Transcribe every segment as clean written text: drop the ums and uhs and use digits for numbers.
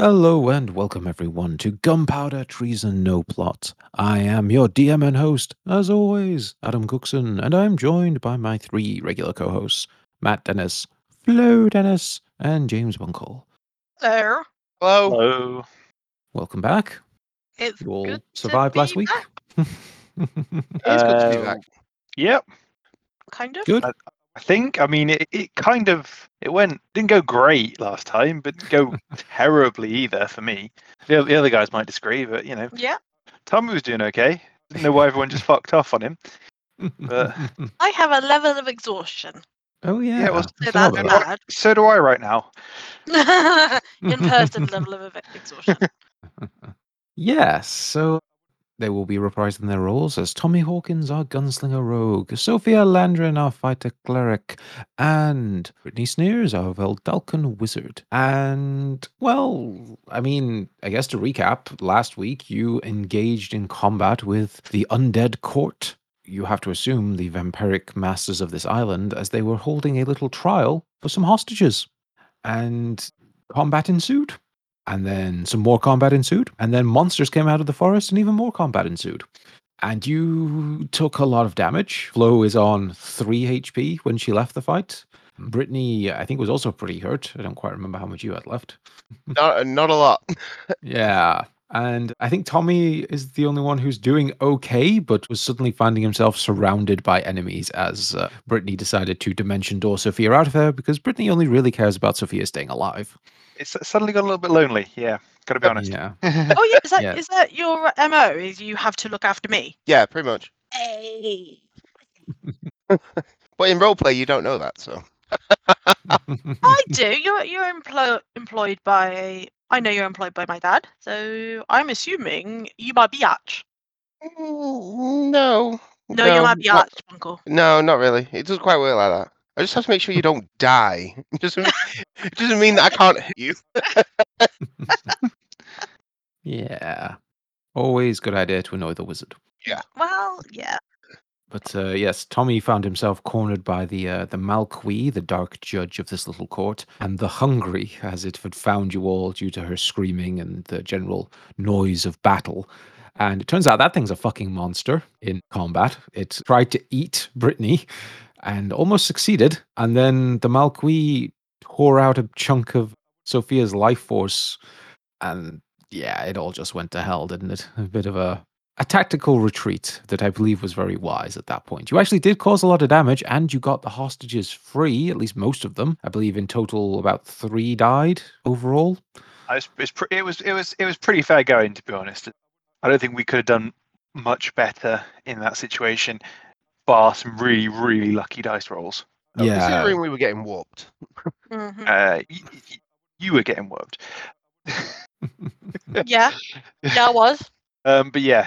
Hello and welcome everyone to Gunpowder Treason No Plot. I am your DM and host, as always, Adam Cookson, and I am joined by my three regular co-hosts, Matt Dennis, Flo Dennis, and James Bunkell. Hello. Hello. Hello. Welcome back. It's you all good survived to be last week. It's good to be back. Yep. Kind of. Good. I think. I mean, it didn't go great last time, but didn't go terribly either for me. The other guys might disagree, but you know. Yeah. Tommy was doing okay. Didn't know why everyone just fucked off on him. But... I have a level of exhaustion. Oh yeah. Yeah, well, that's bad. So do I right now. In-person level of exhaustion. Yes. So. They will be reprising their roles as Tommy Hawkins, our gunslinger rogue, Sophia Landren, our fighter cleric, and Brittany Snears, our Veldalkan wizard. And, well, I mean, I guess to recap, last week you engaged in combat with the undead court. You have to assume the vampiric masters of this island, as they were holding a little trial for some hostages. And combat ensued. And then some more combat ensued. And then monsters came out of the forest and even more combat ensued. And you took a lot of damage. Flo is on 3 HP when she left the fight. Brittany, I think, was also pretty hurt. I don't quite remember how much you had left. Not a lot. Yeah. And I think Tommy is the only one who's doing okay, but was suddenly finding himself surrounded by enemies as Brittany decided to Dimension Door Sophia out of there, because Brittany only really cares about Sophia staying alive. It's suddenly got a little bit lonely, yeah. Got to be honest. Yeah. Oh, yeah. Is that your MO? Is you have to look after me? Yeah, pretty much. Hey. But in roleplay, you don't know that, so. I do. You're employed by... I know you're employed by my dad, so I'm assuming you might be Arch. No. No, you might be Arch, Uncle. No, not really. It doesn't quite work like that. I just have to make sure you don't die. It doesn't mean that I can't hit you. Yeah. Always good idea to annoy the wizard. Yeah. Well, yeah. But yes, Tommy found himself cornered by the Malkui, the dark judge of this little court, and the hungry, as it had found you all due to her screaming and the general noise of battle. And it turns out that thing's a fucking monster in combat. It tried to eat Brittany and almost succeeded. And then the Malkui tore out a chunk of Sophia's life force. And yeah, it all just went to hell, didn't it? A bit of a tactical retreat that I believe was very wise at that point. You actually did cause a lot of damage, and you got the hostages free, at least most of them. I believe in total about 3 died overall. It was pretty fair going, to be honest. I don't think we could have done much better in that situation, bar some really, really lucky dice rolls. Yeah. Considering we were getting warped. Mm-hmm. You were getting warped. Yeah, I was. But yeah.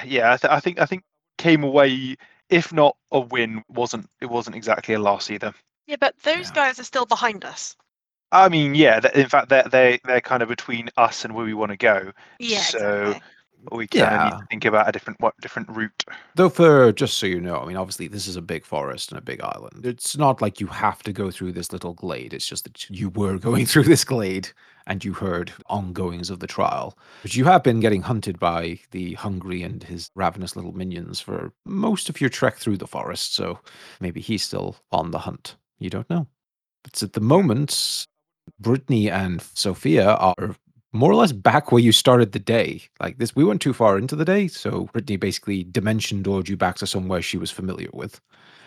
I think came away, if not a win, it wasn't exactly a loss either. Yeah, but those guys are still behind us. I mean, yeah. In fact, they're kind of between us and where we want to go. Yeah. So exactly. We kind of need to think about a different route. Though, for just so you know, I mean, obviously this is a big forest and a big island. It's not like you have to go through this little glade. It's just that you were going through this glade. And you heard ongoings of the trial. But you have been getting hunted by the hungry and his ravenous little minions for most of your trek through the forest, so maybe he's still on the hunt. You don't know. But at the moment, Brittany and Sophia are more or less back where you started the day. Like this, we weren't too far into the day, so Brittany basically dimension doored you back to somewhere she was familiar with.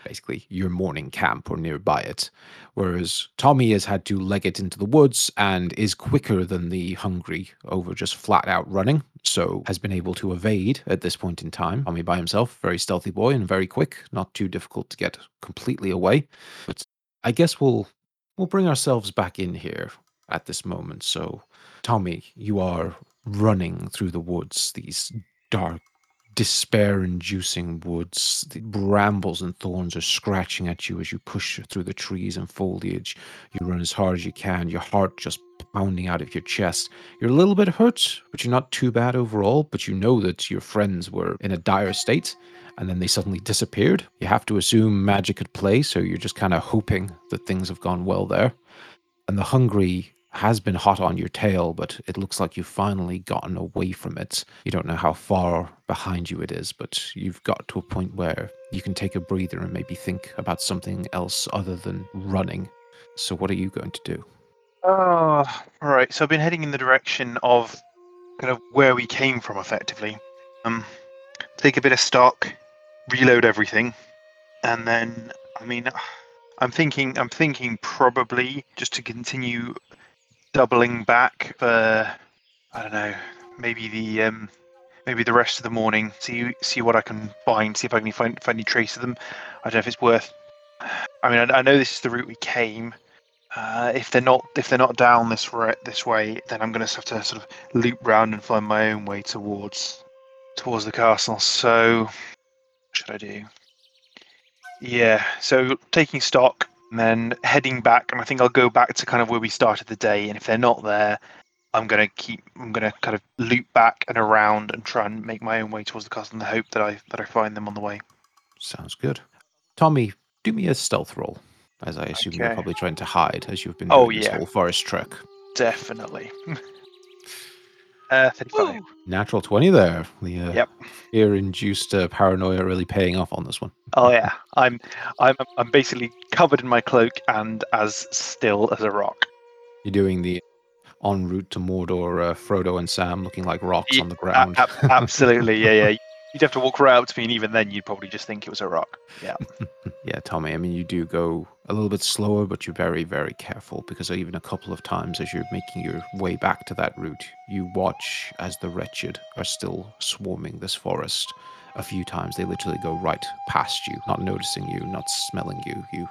Basically your morning camp or nearby it, whereas Tommy has had to leg it into the woods and is quicker than the hungry over just flat out running, so has been able to evade at this point in time. Tommy by himself, very stealthy boy and very quick, not too difficult to get completely away. But I guess we'll bring ourselves back in here at this moment. So Tommy, you are running through the woods, these dark, despair-inducing woods. The brambles and thorns are scratching at you as you push through the trees and foliage. You run as hard as you can, your heart just pounding out of your chest. You're a little bit hurt, but you're not too bad overall, but you know that your friends were in a dire state, and then they suddenly disappeared. You have to assume magic at play, so you're just kind of hoping that things have gone well there. And the hungry has been hot on your tail, but it looks like you've finally gotten away from it. You don't know how far behind you it is, but you've got to a point where you can take a breather and maybe think about something else other than running. So what are you going to do? All right. So I've been heading in the direction of kind of where we came from, effectively. Take a bit of stock, reload everything, and then, I mean, I'm thinking probably just to continue doubling back for, I don't know, maybe the rest of the morning. See what I can find. See if I can find any trace of them. I don't know if it's worth. I mean, I know this is the route we came. If they're not down this way, then I'm going to have to sort of loop round and find my own way towards the castle. So, what should I do? Yeah, so taking stock and then heading back, and I think I'll go back to kind of where we started the day, and if they're not there, I'm gonna kind of loop back and around and try and make my own way towards the castle in the hope that I find them on the way. Sounds good. Tommy, do me a stealth roll, as I assume okay. You're probably trying to hide as you've been doing this whole forest trek. Definitely. 35. Ooh. Natural 20 there. The fear-induced paranoia really paying off on this one. Oh yeah, I'm basically covered in my cloak and as still as a rock. You're doing the en route to Mordor, Frodo and Sam looking like rocks on the ground. Absolutely, yeah. You'd have to walk right up to me, and even then, you'd probably just think it was a rock. Yeah. Yeah, Tommy, I mean, you do go a little bit slower, but you're very, very careful, because even a couple of times as you're making your way back to that route, you watch as the wretched are still swarming this forest. A few times, they literally go right past you, not noticing you, not smelling you. You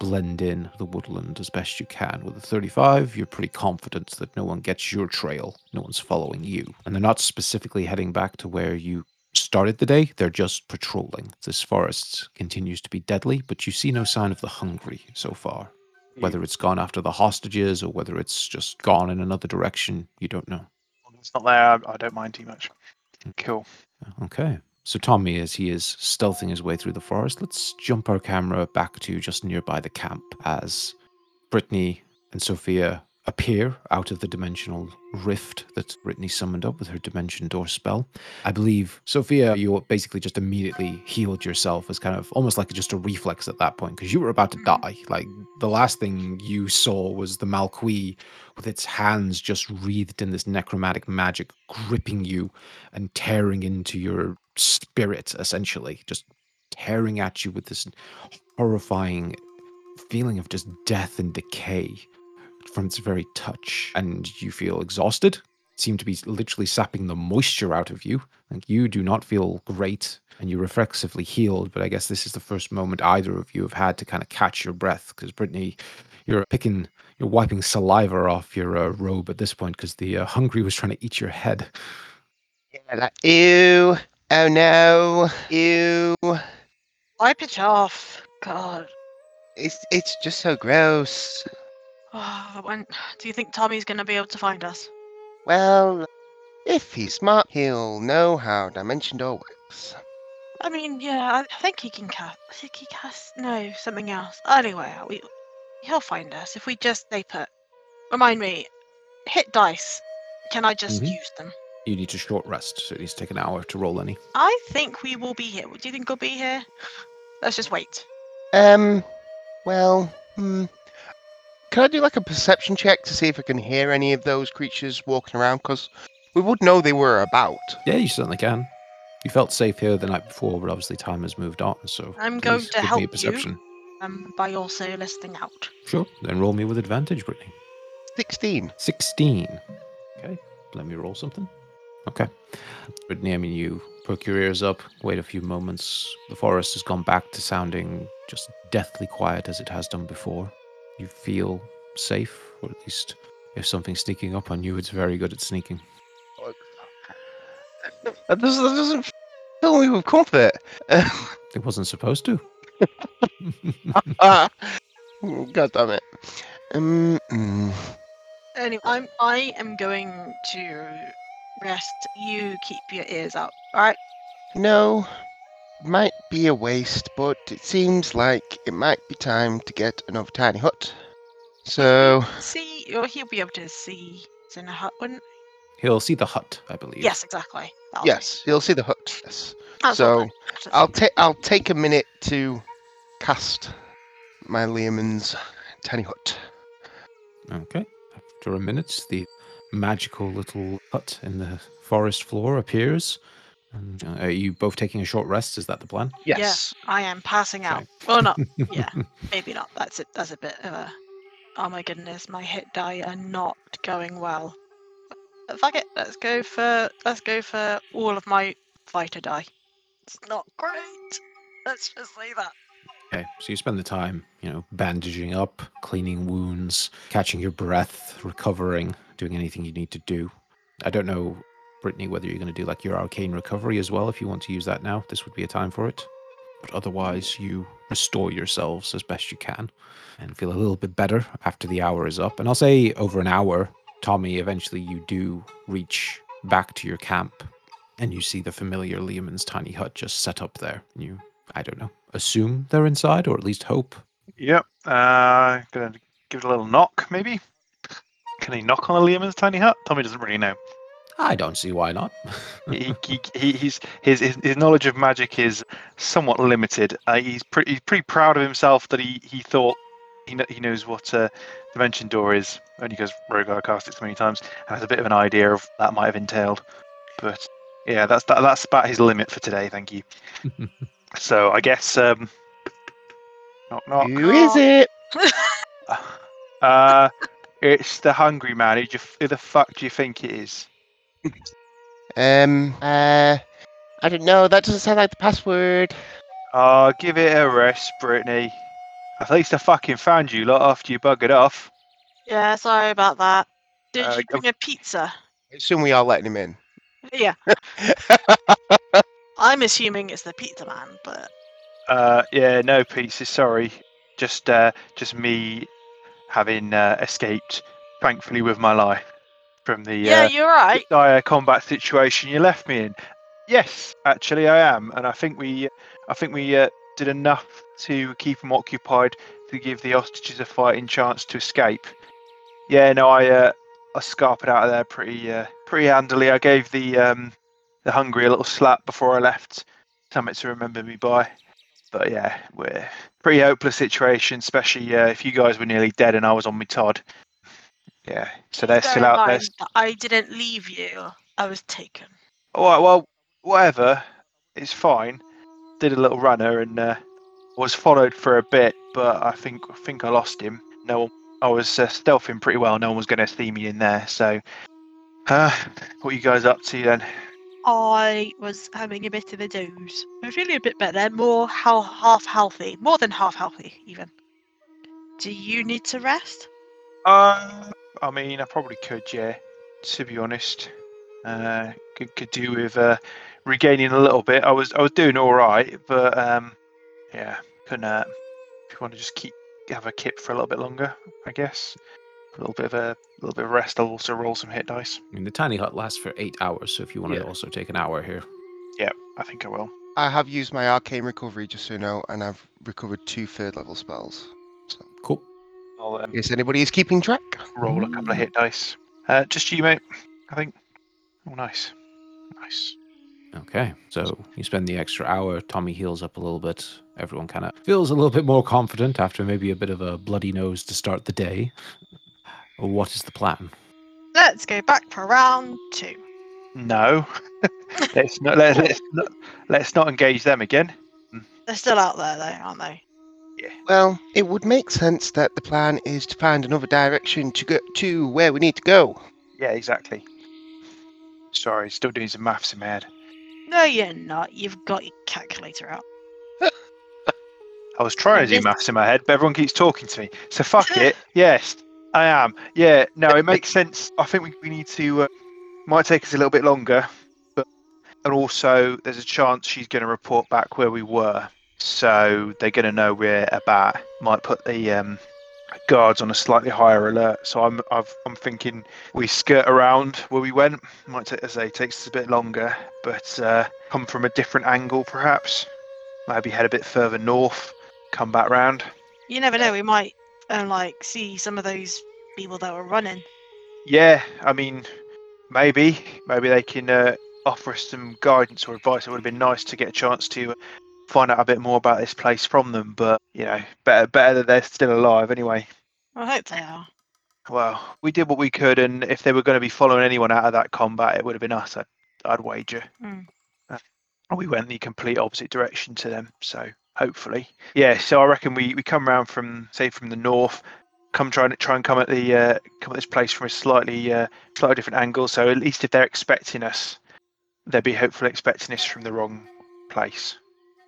blend in the woodland as best you can. With a 35, you're pretty confident that no one gets your trail. No one's following you. And they're not specifically heading back to where you started the day, they're just patrolling. This forest continues to be deadly, but you see no sign of the hungry so far. Whether it's gone after the hostages or whether it's just gone in another direction, you don't know. It's not there, I don't mind too much. Cool. Okay. So Tommy, as he is stealthing his way through the forest, let's jump our camera back to just nearby the camp as Brittany and Sophia appear out of the dimensional rift that Brittany summoned up with her Dimension Door spell. I believe, Sophia, you basically just immediately healed yourself as kind of almost like just a reflex at that point, because you were about to die. Like, the last thing you saw was the Malkui with its hands just wreathed in this necromantic magic, gripping you and tearing into your spirit, essentially. Just tearing at you with this horrifying feeling of just death and decay from its very touch, and you feel exhausted. It seemed to be literally sapping the moisture out of you. Like, you do not feel great, and you're reflexively healed, but I guess this is the first moment either of you have had to kind of catch your breath, because Brittany, you're wiping saliva off your robe at this point, because the hungry was trying to eat your head. Yeah, like, ew, oh no, ew. Wipe it off, God. It's just so gross. Oh, when do you think Tommy's going to be able to find us? Well, if he's smart, he'll know how Dimension Door works. I mean, yeah, I think he can cast. I think he casts. No, something else. Anyway, he'll find us if we just stay put. Remind me, hit dice. Can I just use them? You need a short rest, so it needs to take an hour to roll any. I think we will be here. Do you think we'll be here? Let's just wait. Can I do like a perception check to see if I can hear any of those creatures walking around? Because we would know they were about. Yeah, you certainly can. You felt safe here the night before, but obviously time has moved on, so I'm going to help you by also listening out. Sure, then roll me with advantage, Brittany. 16. Okay, let me roll something. Okay. Brittany, I mean, you poke your ears up, wait a few moments. The forest has gone back to sounding just deathly quiet as it has done before. You feel safe, or at least if something's sneaking up on you, it's very good at sneaking. That doesn't fill me with comfort. It wasn't supposed to. God damn it. Anyway, I am going to rest. You keep your ears out, alright? No. Might be a waste, but it seems like it might be time to get another tiny hut. So see He'll be able to see it's in a hut, wouldn't he? He'll see the hut, I believe. Yes, exactly. He'll see the hut. Yes. That's so I'll take a minute to cast my Leomund's tiny hut. Okay. After a minute, the magical little hut in the forest floor appears. Are you both taking a short rest? Is that the plan? Yes. Yeah, I am passing out. Well, okay. Not. Yeah, maybe not. That's it. That's a bit of a... Oh my goodness, my hit die are not going well. But fuck it. Let's go for all of my fighter die. It's not great. Let's just leave that. Okay, so you spend the time, bandaging up, cleaning wounds, catching your breath, recovering, doing anything you need to do. I don't know, Brittany, whether you're going to do your arcane recovery as well. If you want to use that now, this would be a time for it. But otherwise, you restore yourselves as best you can and feel a little bit better after the hour is up. And I'll say over an hour, Tommy, eventually you do reach back to your camp and you see the familiar Leomund's tiny hut just set up there. You, I don't know, assume they're inside, or at least hope. Yep. Going to give it a little knock, maybe. Can he knock on a Leomund's tiny hut? Tommy doesn't really know. I don't see why not. His knowledge of magic is somewhat limited. He's pretty proud of himself that he thought he knows what Dimension Door is, only because Rhogar cast it so many times and has a bit of an idea of that might have entailed. But yeah, that's about his limit for today. Thank you. So I guess knock knock. Who is it? It's the hungry man. Who the fuck do you think it is? I don't know. That doesn't sound like the password. Oh, give it a rest, Brittany. At least I fucking found you lot after you buggered off. Yeah, sorry about that. Did you bring a pizza? I assume we are letting him in. Yeah. I'm assuming it's the pizza man, but... yeah, no pizza, sorry. Just me having escaped, thankfully, with my life. From the you're right. Dire combat situation you left me in. Yes, actually I am, and I think we did enough to keep them occupied to give the hostages a fighting chance to escape. Yeah, no, I scarped out of there pretty handily. I gave the hungry a little slap before I left. Something to remember me by. But yeah, we're pretty hopeless situation, especially if you guys were nearly dead and I was on me Todd. Yeah, so they're still out there. I didn't leave you. I was taken. All right, well, whatever. It's fine. Did a little runner and was followed for a bit, but I think I lost him. No, I was stealthing pretty well. No one was going to see me in there. So, what are you guys up to then? I was having a bit of a doze. I was feeling a bit better, more than half healthy even. Do you need to rest? I mean, I probably could, yeah, to be honest. Could do with regaining a little bit. I was doing all right, but yeah, couldn't hurt. If you want to just have a kip for a little bit longer, I guess. A little bit of rest. I'll also roll some hit dice. I mean, the tiny hut lasts for 8 hours, so if you want to also take an hour here. Yeah, I think I will. I have used my arcane recovery, just so you know, and I've recovered 2 3rd-level spells. So. Cool. Yes, anybody is keeping track. Roll a couple of hit dice. Just you, mate, I think. Oh, nice. Okay, so you spend the extra hour. Tommy heals up a little bit. Everyone kind of feels a little bit more confident after maybe a bit of a bloody nose to start the day. What is the plan? Let's go back for round 2. No, let's not engage them again. They're still out there, though, aren't they? Yeah. Well, it would make sense that the plan is to find another direction to get to where we need to go. Yeah, exactly. Sorry, still doing some maths in my head. No, you're not. You've got your calculator out. I was trying to do maths in my head, but everyone keeps talking to me. So fuck it. Yes, I am. Yeah, no, it makes sense. I think we need to... might take us a little bit longer. And also, there's a chance she's going to report back where we were. So they're going to know we're about. Might put the guards on a slightly higher alert. So I'm thinking we skirt around where we went. Might take, as I say, takes us a bit longer, but come from a different angle perhaps. Maybe head a bit further north, come back round. You never know. We might see some of those people that were running. Yeah, I mean, maybe they can offer us some guidance or advice. It would have been nice to get a chance to find out a bit more about this place from them, but, you know, better that they're still alive anyway. I hope they are. Well, we did what we could, and if they were going to be following anyone out of that combat, it would have been us, I'd wager. Mm. We went the complete opposite direction to them, so hopefully. Yeah, so I reckon we come round from, say, from the north, come at this place from a slightly different angle, so at least if they're expecting us, they'd be hopefully expecting us from the wrong place.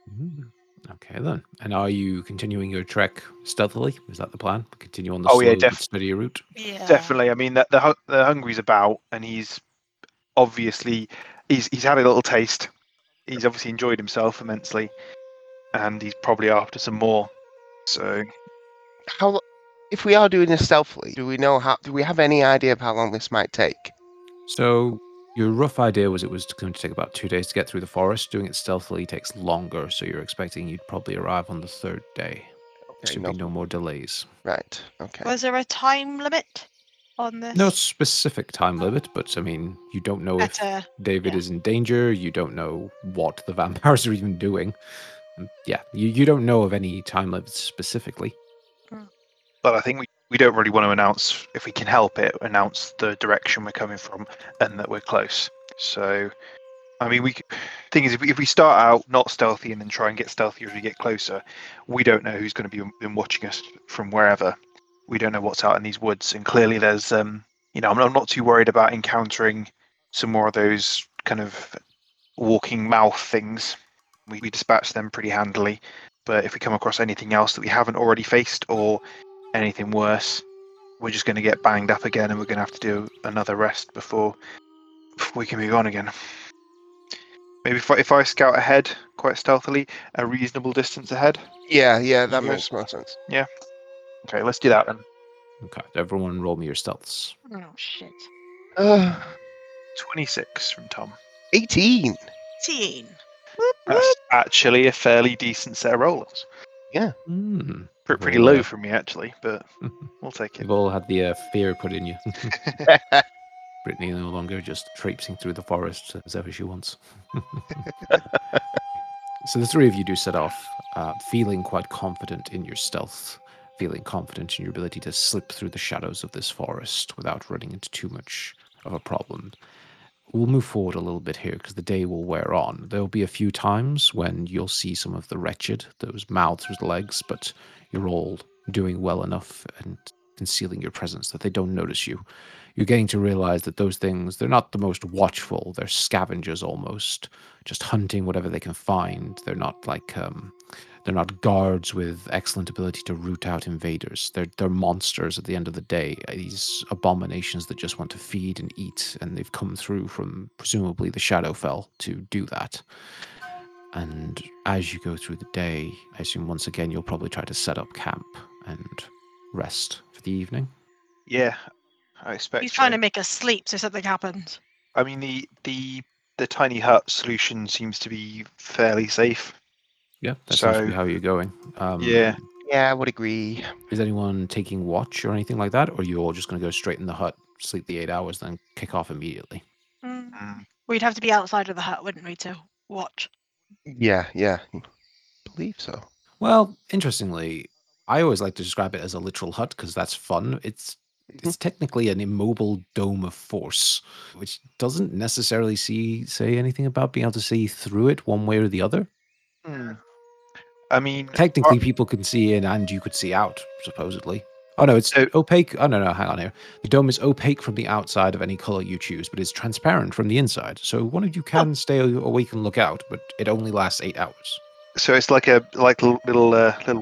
Mm-hmm. Okay then. And are you continuing your trek stealthily? Is that the plan? Continue on the steady route? Yeah. Definitely. I mean, the hungry's about, and he's obviously he's had a little taste. He's obviously enjoyed himself immensely, and he's probably after some more. So, if we are doing this stealthily, do we have any idea of how long this might take? So, your rough idea was it was going to take about 2 days to get through the forest. Doing it stealthily takes longer, so you're expecting you'd probably arrive on the third day. Okay, there should be no more delays. Right, okay. Was there a time limit on this? No specific time limit, but, I mean, you don't know if David is in danger. You don't know what the vampires are even doing. Yeah, you don't know of any time limits specifically. But I think we don't really want to announce, if we can help it, announce the direction we're coming from and that we're close. So, I mean, thing is, if we start out not stealthy and then try and get stealthier as we get closer, we don't know who's going to be watching us from wherever. We don't know what's out in these woods. And clearly there's, I'm not too worried about encountering some more of those kind of walking mouth things. We dispatch them pretty handily. But if we come across anything else that we haven't already faced or anything worse, we're just going to get banged up again, and we're going to have to do another rest before we can move on again. Maybe if I scout ahead quite stealthily, a reasonable distance ahead. Yeah, that makes more sense. Yeah. Okay, let's do that then. Okay, everyone roll me your stealths. Oh, shit. 26 from Tom. 18. 18. That's actually a fairly decent set of rolls. Yeah. Mm. Pretty low for me, actually, but we'll take it. We've all had the fear put in you. Brittany no longer just traipsing through the forest as ever she wants. So the three of you do set off, feeling quite confident in your stealth, feeling confident in your ability to slip through the shadows of this forest without running into too much of a problem. We'll move forward a little bit here because the day will wear on. There'll be a few times when you'll see some of the wretched, those mouths with legs, but you're all doing well enough and concealing your presence that they don't notice you. You're getting to realize that those things, they're not the most watchful. They're scavengers almost, just hunting whatever they can find. They're not like, they're not guards with excellent ability to root out invaders. They're monsters at the end of the day. These abominations that just want to feed and eat, and they've come through from presumably the Shadowfell to do that. And as you go through the day, I assume once again you'll probably try to set up camp and rest for the evening. Yeah, I expect. He's trying to make us sleep so something happens. I mean, the tiny hut solution seems to be fairly safe. Yeah, that seems to be how you're going. Yeah, I would agree. Is anyone taking watch or anything like that, or are you all just going to go straight in the hut, sleep the 8 hours, then kick off immediately? Mm. We'd have to be outside of the hut, wouldn't we, to watch? Yeah, I believe so. Well, interestingly, I always like to describe it as a literal hut because that's fun. It's technically an immobile dome of force, which doesn't necessarily say anything about being able to see through it one way or the other. Mm. I mean, technically, people can see in and you could see out, supposedly. Oh, no, it's opaque. Oh, no, hang on here. The dome is opaque from the outside of any color you choose, but is transparent from the inside. So one of you can stay awake and look out, but it only lasts 8 hours. So it's like little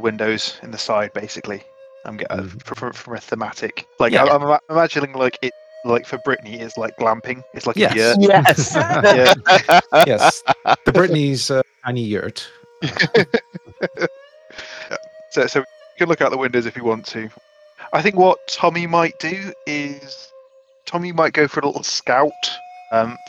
windows in the side, basically. I'm getting from a thematic. Like, yeah. I'm imagining like it. Like for Brittany, it's like glamping. It's like a yurt. Yes. Yes. The Brittany's tiny yurt. So you can look out the windows if you want to. I think what Tommy might do is Tommy might go for a little scout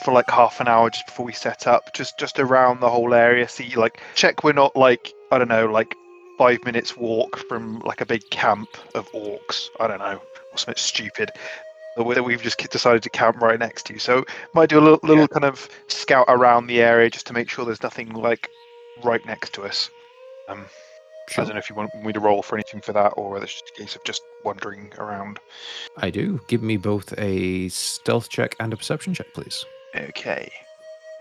for like half an hour just before we set up, just around the whole area. See, like, check we're not like, I don't know, like 5 minutes walk from like a big camp of orcs. I don't know, or something stupid. That we've just decided to camp right next to you. So might do a little kind of scout around the area just to make sure there's nothing like right next to us. Sure. I don't know if you want me to roll for anything for that, or it's just a case of just wandering around. I do. Give me both a stealth check and a perception check, please. Okay.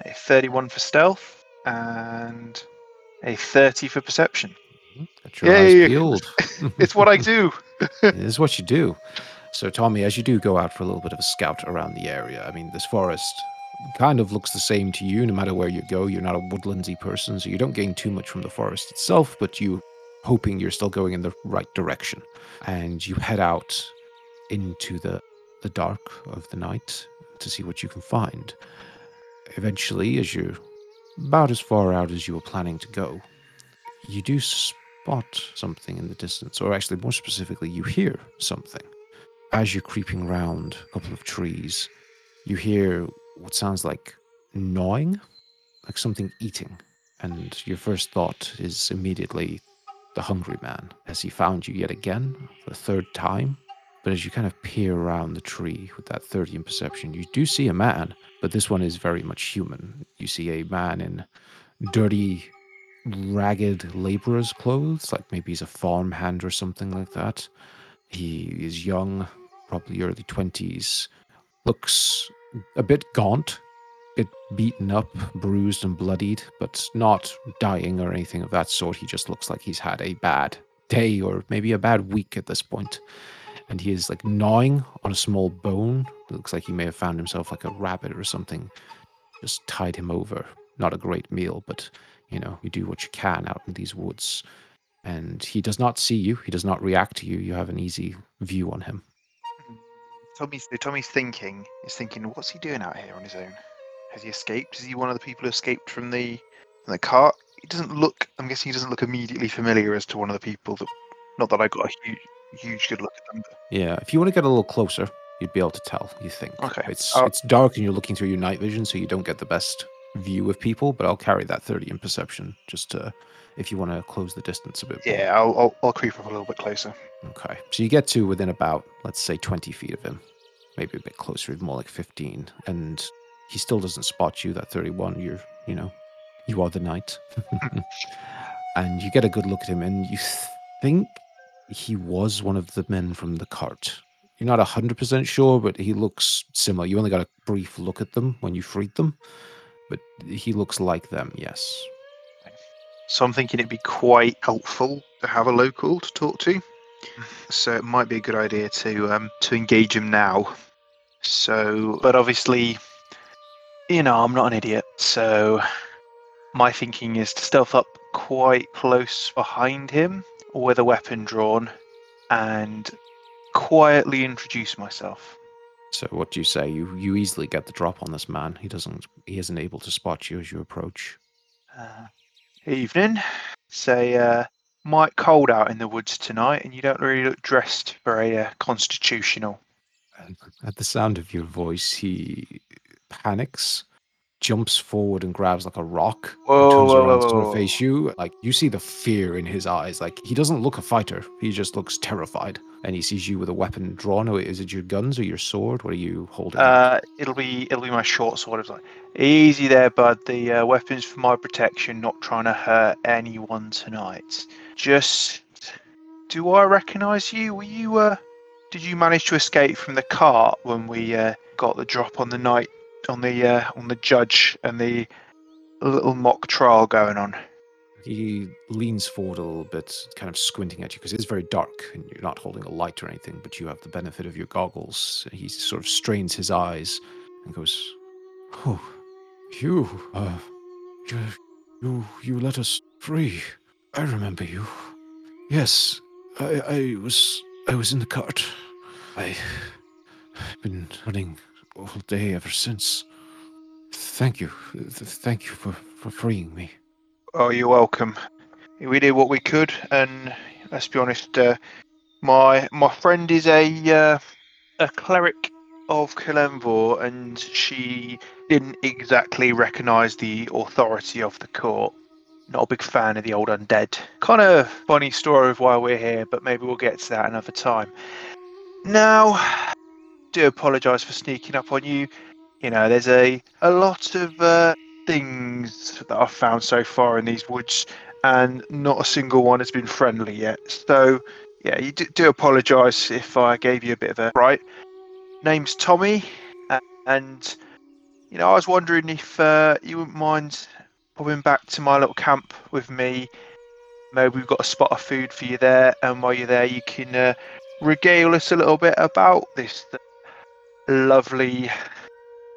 A 31 for stealth and a 30 for perception. Got your eyes peeled. It's what I do. It is what you do. So, Tommy, as you do go out for a little bit of a scout around the area, I mean, this forest kind of looks the same to you no matter where you go. You're not a woodlandsy person, so you don't gain too much from the forest itself, but you're hoping you're still going in the right direction. And you head out into the dark of the night to see what you can find. Eventually, as you're about as far out as you were planning to go, you do spot something in the distance, or actually, more specifically, you hear something. As you're creeping round a couple of trees, you hear what sounds like gnawing, like something eating. And your first thought is immediately the hungry man. Has he found you yet again for the third time? But as you kind of peer around the tree with that 30 in perception, you do see a man, but this one is very much human. You see a man in dirty, ragged laborer's clothes, like maybe he's a farmhand or something like that. He is young, probably early 20s, looks a bit gaunt, a bit beaten up, bruised and bloodied, but not dying or anything of that sort. He just looks like he's had a bad day or maybe a bad week at this point. And he is like gnawing on a small bone. It looks like he may have found himself like a rabbit or something. Just tied him over. Not a great meal, but you know, you do what you can out in these woods. And he does not see you. He does not react to you. You have an easy view on him. Tommy's thinking. He's thinking, what's he doing out here on his own? Has he escaped? Is he one of the people who escaped from the cart? He doesn't look. I'm guessing he doesn't look immediately familiar as to one of the people. That, not that I got a huge good look at them. Yeah, if you want to get a little closer, you'd be able to tell. You think? Okay. It's dark and you're looking through your night vision, so you don't get the best view of people. But I'll carry that 30 in perception just to. If you want to close the distance a bit more. Yeah, I'll creep up a little bit closer. Okay. So you get to within about, let's say, 20 feet of him. Maybe a bit closer, more like 15. And he still doesn't spot you, that 31. You are the knight. And you get a good look at him, and you think he was one of the men from the cart. You're not 100% sure, but he looks similar. You only got a brief look at them when you freed them. But he looks like them, yes. So I'm thinking it'd be quite helpful to have a local to talk to. So it might be a good idea to engage him now. So, but obviously, I'm not an idiot. So my thinking is to stealth up quite close behind him with a weapon drawn and quietly introduce myself. So what do you say? You easily get the drop on this man. He isn't able to spot you as you approach. Evening. Say, might cold out in the woods tonight, and you don't really look dressed for a constitutional. At the sound of your voice, he panics, jumps forward and grabs like a rock, and turns around to face you. Like, you see the fear in his eyes. Like, he doesn't look a fighter. He just looks terrified. And he sees you with a weapon drawn. Is it your guns or your sword? What are you holding? It'll be my short sword. It's like, easy there, bud. The weapon's for my protection, not trying to hurt anyone tonight. Just, do I recognise you? Were you, did you manage to escape from the cart when we got the drop on the night, on the judge and the little mock trial going on? He leans forward a little bit, kind of squinting at you, because it's very dark and you're not holding a light or anything, but you have the benefit of your goggles. He sort of strains his eyes and goes, "Oh, you let us free. I remember you. Yes, I was in the cart. I've been running all day ever since. Thank you for freeing me." Oh, you're welcome. We did what we could, and let's be honest, my friend is a cleric of Kil'envore, and she didn't exactly recognise the authority of the court. not a big fan of the old undead. Kind of funny story of why we're here, but maybe we'll get to that another time. Now, I do apologise for sneaking up on you. You know, there's a lot of things that I've found so far in these woods, and not a single one has been friendly yet. So, yeah, you do apologise if I gave you a bit of a fright. Name's Tommy, and, you know, I was wondering if you wouldn't mind popping back to my little camp with me. Maybe we've got a spot of food for you there, and while you're there, you can regale us a little bit about this lovely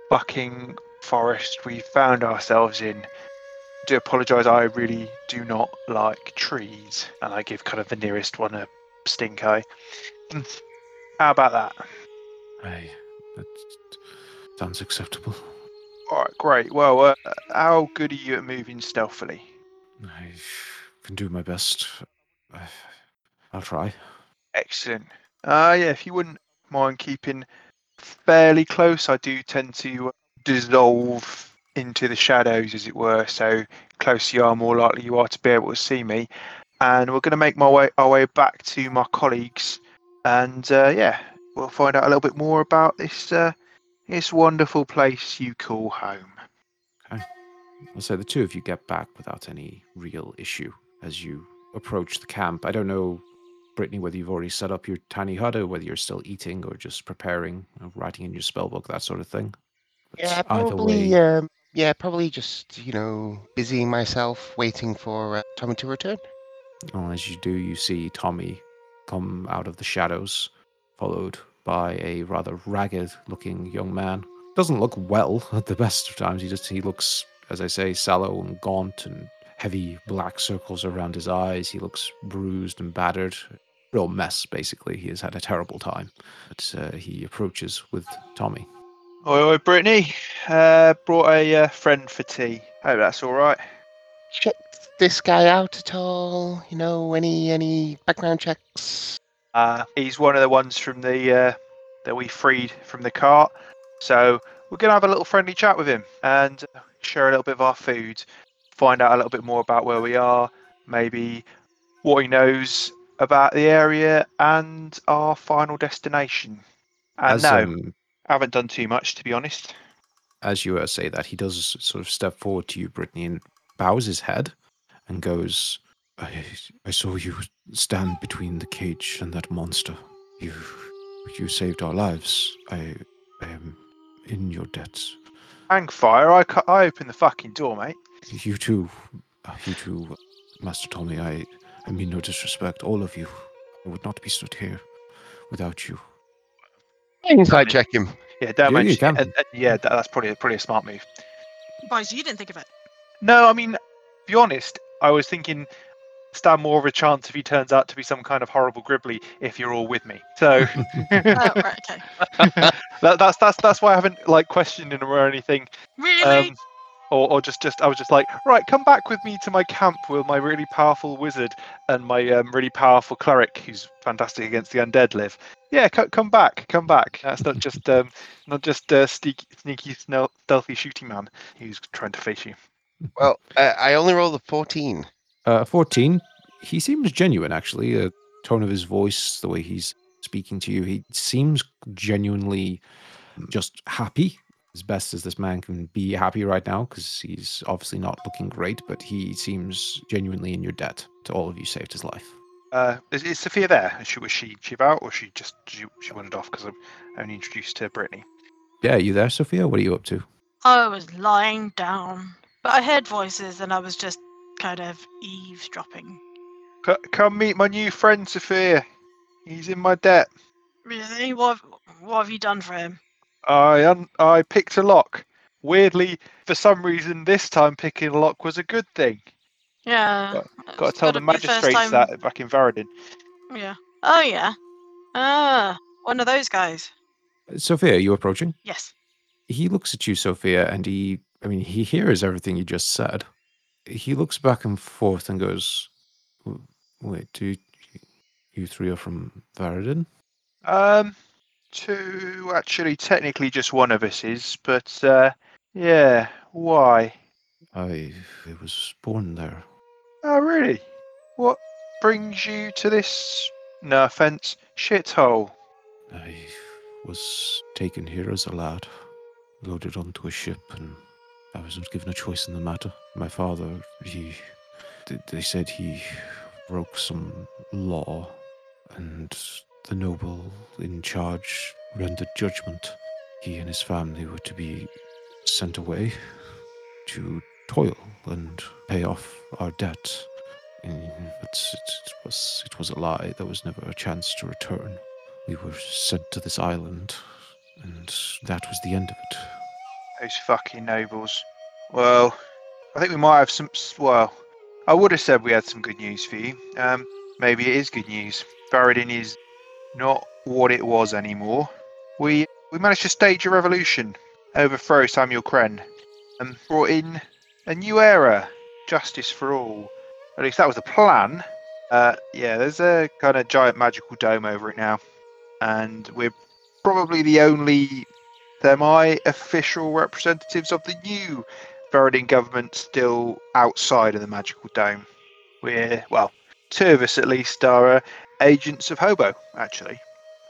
bucking forest we found ourselves in. I do apologise, I really do not like trees, and I give kind of the nearest one a stink eye. How about that? Hey, that sounds acceptable. Alright, great. Well, how good are you at moving stealthily? I can do my best. I'll try. Excellent. Yeah, if you wouldn't mind keeping fairly close, I do tend to dissolve into the shadows, as it were, so closer you are, more likely you are to be able to see me. And we're going to make our way back to my colleagues, and yeah, we'll find out a little bit more about this this wonderful place you call home. Okay. So the two of you get back without any real issue as you approach the camp. I don't know, Brittany, whether you've already set up your tiny hut or whether you're still eating or just preparing, writing in your spellbook, that sort of thing. But yeah, probably just, you know, busying myself, waiting for Tommy to return. Oh, as you do, you see Tommy come out of the shadows, followed by a rather ragged-looking young man. Doesn't look well at the best of times. He looks, as I say, sallow and gaunt, and heavy black circles around his eyes. He looks bruised and battered. Real mess, basically. He has had a terrible time. But he approaches with Tommy. Oi, Brittany. Brought a friend for tea. Hope that's all right. Checked this guy out at all? You know, any background checks? He's one of the ones from the that we freed from the cart, so we're going to have a little friendly chat with him and share a little bit of our food, find out a little bit more about where we are, maybe what he knows about the area and our final destination. And I haven't done too much, to be honest. As you say that, he does sort of step forward to you, Brittany, and bows his head and goes, I saw you stand between the cage and that monster. You saved our lives. I am in your debt. Hang fire! I opened the fucking door, mate. You too, Master Tommy. I mean no disrespect, all of you. I would not be stood here without you. Inside check him. Yeah, don't mention it. Yeah, that's probably a smart move. Boy, so you didn't think of it. No, I mean, to be honest, I was thinking, stand more of a chance if he turns out to be some kind of horrible gribbly if you're all with me. So right, okay. that's why I haven't like questioned him or anything. Really? Or just I was just like, right, come back with me to my camp with my really powerful wizard and my really powerful cleric who's fantastic against the undead live. Yeah, come back. That's not just sneaky stealthy shooting man who's trying to face you. Well, I only rolled a 14. 14. He seems genuine, actually. The tone of his voice, the way he's speaking to you, he seems genuinely just happy, as best as this man can be happy right now, because he's obviously not looking great, but he seems genuinely in your debt to all of you saved his life. Is Sophia there? Was she about, or she wandered off because I'm only introduced to Brittany? Yeah, you there, Sophia? What are you up to? I was lying down, but I heard voices and I was just kind of eavesdropping. Come meet my new friend, Sophia. He's in my debt. Really? What have you done for him? I picked a lock. Weirdly, for some reason, this time picking a lock was a good thing. Yeah. Got to tell the magistrates that back in Varadin. Yeah. Oh, yeah. One of those guys. Sophia, are you approaching? Yes. He looks at you, Sophia, and he hears everything you just said. He looks back and forth and goes, wait, you three are from Varadin? Two, actually, technically just one of us is, but, yeah, why? I was born there. Oh, really? What brings you to this, no offence, shithole? I was taken here as a lad, loaded onto a ship, and I was not given a choice in the matter. My father, they said he broke some law, and the noble in charge rendered judgment. He and his family were to be sent away to toil and pay off our debt. It was a lie. There was never a chance to return. We were sent to this island, and that was the end of it. Those fucking nobles. Well, I think we might have some... Well, I would have said we had some good news for you. Maybe it is good news. Varadin is not what it was anymore. We managed to stage a revolution, overthrow Samuel Kren, and brought in a new era. Justice for all. At least that was the plan. Yeah, there's a kind of giant magical dome over it now. And we're probably the only semi-official representatives of the new Varadin government still outside of the magical dome. We're, well, two of us at least are agents of Hobo, actually,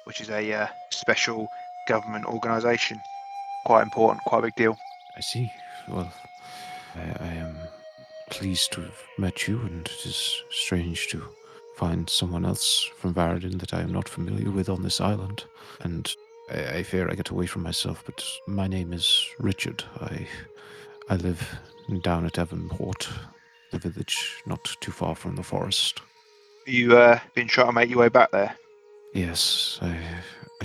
which is a special government organisation. Quite important, quite a big deal. I see. Well, I am pleased to have met you, and it is strange to find someone else from Varadin that I am not familiar with on this island. And I fear I get away from myself, but my name is Richard. I live down at Evanport, the village not too far from the forest. You been trying to make your way back there? Yes, I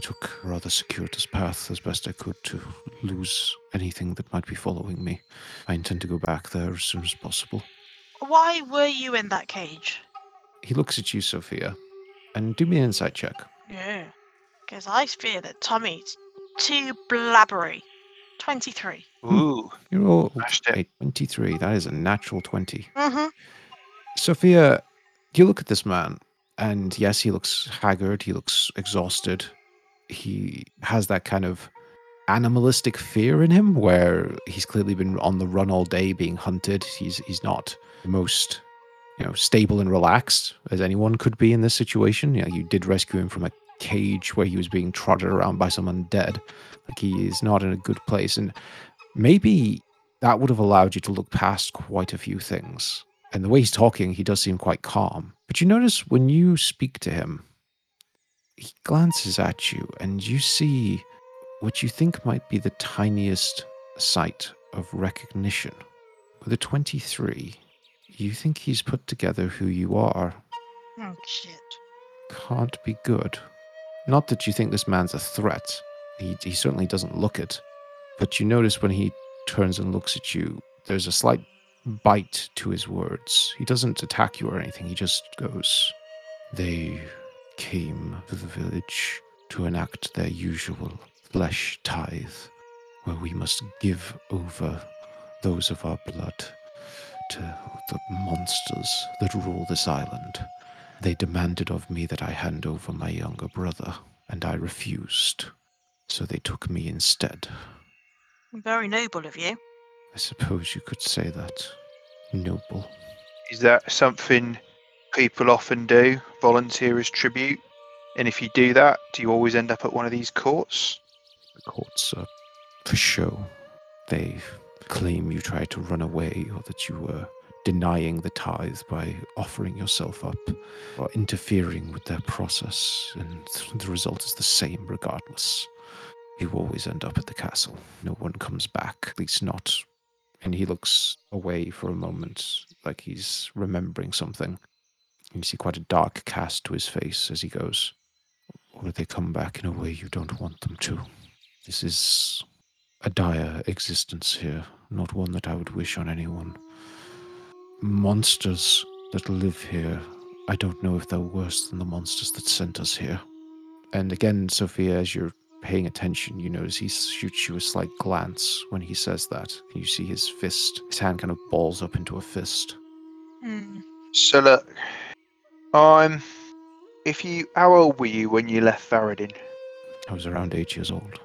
took a rather circuitous path as best I could to lose anything that might be following me. I intend to go back there as soon as possible. Why were you in that cage? He looks at you, Sophia, and do me an insight check. Yeah, because I fear that Tommy's too blabbery. 23. Ooh. You're all 23. That is a natural 20. Mm-hmm. Sophia, you look at this man, and yes, he looks haggard, he looks exhausted. He has that kind of animalistic fear in him where he's clearly been on the run all day being hunted. He's not the most, stable and relaxed as anyone could be in this situation. You did rescue him from a cage where he was being trotted around by some undead. Like, he is not in a good place, and maybe that would have allowed you to look past quite a few things. And the way he's talking, he does seem quite calm. But you notice when you speak to him, he glances at you, and you see what you think might be the tiniest sight of recognition. With a 23, you think he's put together who you are. Oh, shit. Can't be good. Not that you think this man's a threat. He certainly doesn't look it. But you notice when he turns and looks at you, there's a slight bite to his words. He doesn't attack you or anything. He just goes, "They came to the village to enact their usual flesh tithe, where we must give over those of our blood to the monsters that rule this island. They demanded of me that I hand over my younger brother, and I refused. So they took me instead." Very noble of you. I suppose you could say that. Noble. Is that something people often do? Volunteer as tribute? And if you do that, do you always end up at one of these courts? The courts are for show. They claim you tried to run away, or that you were denying the tithe by offering yourself up or interfering with their process, and the result is the same regardless. You always end up at the castle. No one comes back, at least not. And he looks away for a moment, like he's remembering something. You see quite a dark cast to his face as he goes, "Or they come back in a way you don't want them to. This is a dire existence here, not one that I would wish on anyone. Monsters that live here, I don't know if they're worse than the monsters that sent us here." And again, Sophia, as you're paying attention, you notice he shoots you a slight glance when he says that. You see his fist, his hand kind of balls up into a fist. Mm. So look, how old were you when you left Varadin? I was around 8 years old.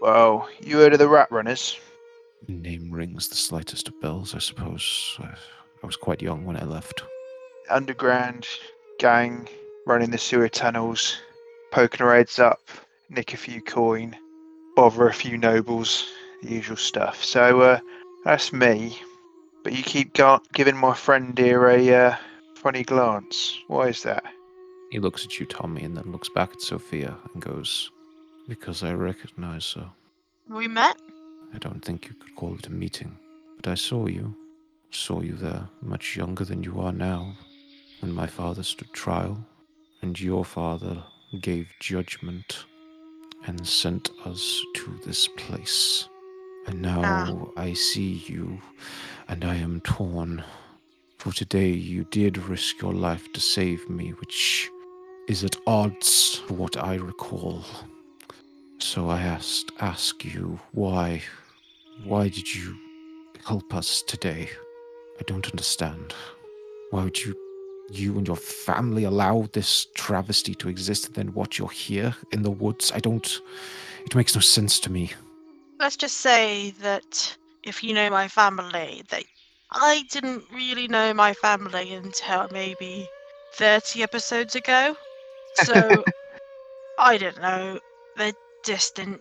Well, you heard of the Rat Runners? Name rings the slightest of bells, I suppose. I was quite young when I left. underground gang running the sewer tunnels, poking our heads up, nick a few coin, bother a few nobles, the usual stuff. So that's me. But you keep giving my friend here a funny glance. Why is that? He looks at you, Tommy, and then looks back at Sophia and goes, because I recognize her. We met? I don't think you could call it a meeting, but I saw you. Saw you there, much younger than you are now, when my father stood trial, and your father gave judgment and sent us to this place. And now I see you, and I am torn. For today you did risk your life to save me, which is at odds with what I recall. So I ask you, why did you help us today? I don't understand. Why would you and your family allow this travesty to exist, and then what, you're here in the woods? It makes no sense to me. Let's just say that if you know my family, that I didn't really know my family until maybe 30 episodes ago. So, I don't know. They're distant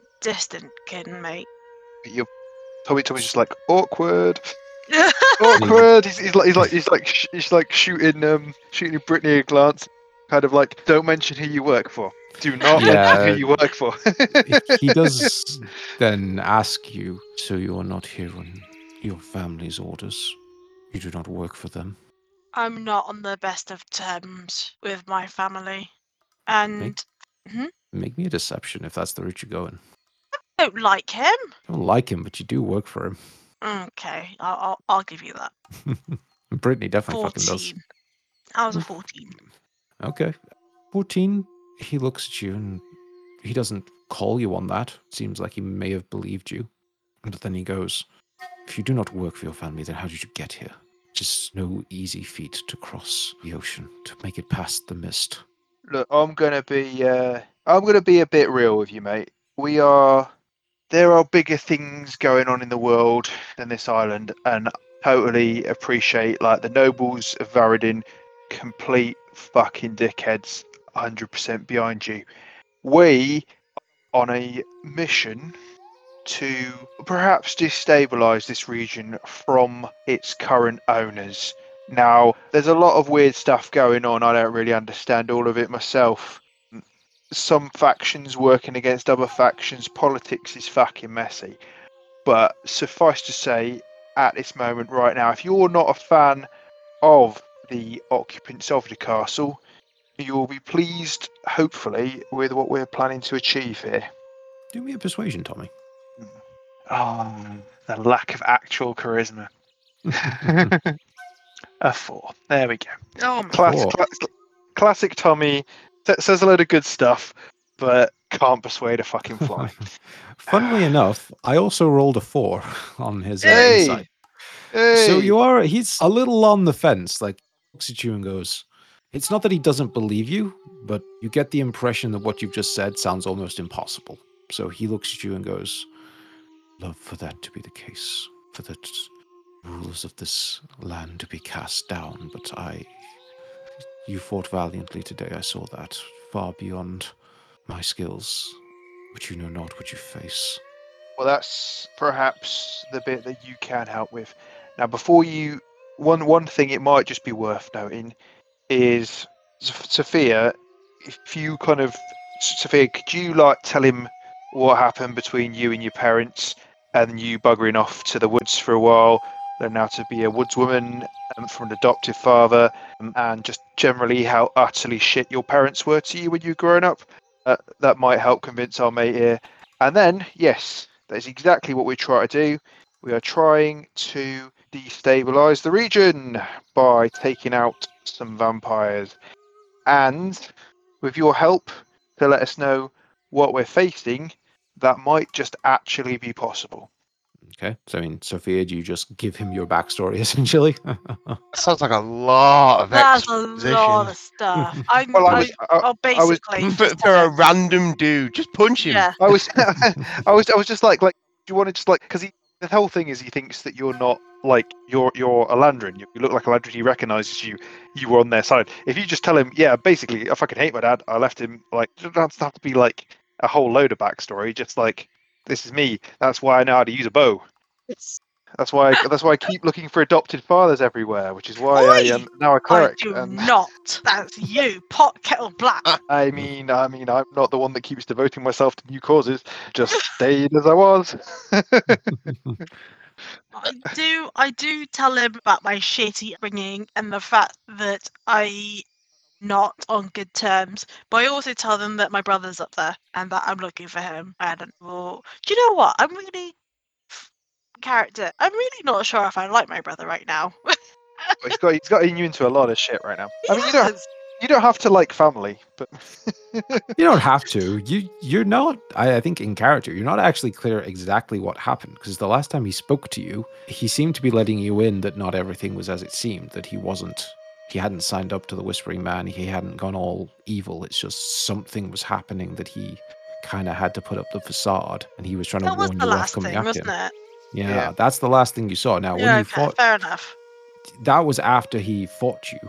kin, mate. You're probably just like, awkward. Awkward. He's like shooting Brittany a glance, kind of like, don't mention who you work for. Do not mention who you work for. He does then ask you, so you are not here on your family's orders? You do not work for them? I'm not on the best of terms with my family, and make me a deception if that's the route you're going. I don't like him. I don't like him, but you do work for him. Okay, I'll give you that. Brittany definitely 14. Fucking does. I was a 14. Okay. 14, he looks at you and he doesn't call you on that. Seems like he may have believed you. But then he goes, if you do not work for your family, then how did you get here? Just no easy feat to cross the ocean, to make it past the mist. Look, I'm gonna be a bit real with you, mate. There are bigger things going on in the world than this island, and I totally appreciate, like, the nobles of Varadin, complete fucking dickheads, 100% behind you. We are on a mission to perhaps destabilize this region from its current owners. Now, there's a lot of weird stuff going on. I don't really understand all of it myself. Some factions working against other factions, politics is fucking messy. But suffice to say, at this moment right now, if you're not a fan of the occupants of the castle, you'll be pleased, hopefully, with what we're planning to achieve here. Do me a persuasion, Tommy. Oh, the lack of actual charisma. A 4. There we go. Oh, classic Tommy. Says a load of good stuff, but can't persuade a fucking fly. Funnily enough, I also rolled a 4 on his insight. Hey. So he's a little on the fence, like, looks at you and goes, it's not that he doesn't believe you, but you get the impression that what you've just said sounds almost impossible. So he looks at you and goes, love for that to be the case, for the rulers of this land to be cast down, but you fought valiantly today, I saw that, far beyond my skills, but you know not what you face. Well, that's perhaps the bit that you can help with. Now, before you, one thing it might just be worth noting is, Sophia, could you, like, tell him what happened between you and your parents, and you buggering off to the woods for a while, learn how to be a woodswoman from an adoptive father, and just generally how utterly shit your parents were to you when you were growing up. That might help convince our mate here. And then, yes, that is exactly what we try to do. We are trying to destabilise the region by taking out some vampires. And with your help to let us know what we're facing, that might just actually be possible. Okay, so I mean, Sophia, do you just give him your backstory, essentially? Sounds like a lot of exposition. That's a lot of stuff. But for a random dude, just punch him. Yeah. I was just like, do you want to just like, because he the whole thing is he thinks that you're not like you're Alandrin. You look like Alandrin. He recognizes you. You were on their side. If you just tell him, yeah, basically, I fucking hate my dad. I left him. Like, it doesn't have to be like a whole load of backstory. Just like, this is me. That's why I know how to use a bow. That's why I keep looking for adopted fathers everywhere, which is why I'm now a cleric. Not. That's you, pot kettle black. I mean, I'm not the one that keeps devoting myself to new causes. Just stayed as I was. I do tell him about my shitty upbringing and the fact that I'm not on good terms. But I also tell them that my brother's up there and that I'm looking for him. And well, do you know what? I'm really not sure if I like my brother right now. he's got you into a lot of shit right now. I mean, you don't have to like family, but you don't have to. You're not. I think in character, you're not actually clear exactly what happened, because the last time he spoke to you, he seemed to be letting you in that not everything was as it seemed. That he hadn't signed up to the Whispering Man. He hadn't gone all evil. It's just something was happening that he kind of had to put up the facade, and he was trying to warn you off coming after him. That was the last thing, wasn't it? Yeah, that's the last thing you saw. Now, when he fought, fair enough. That was after he fought you.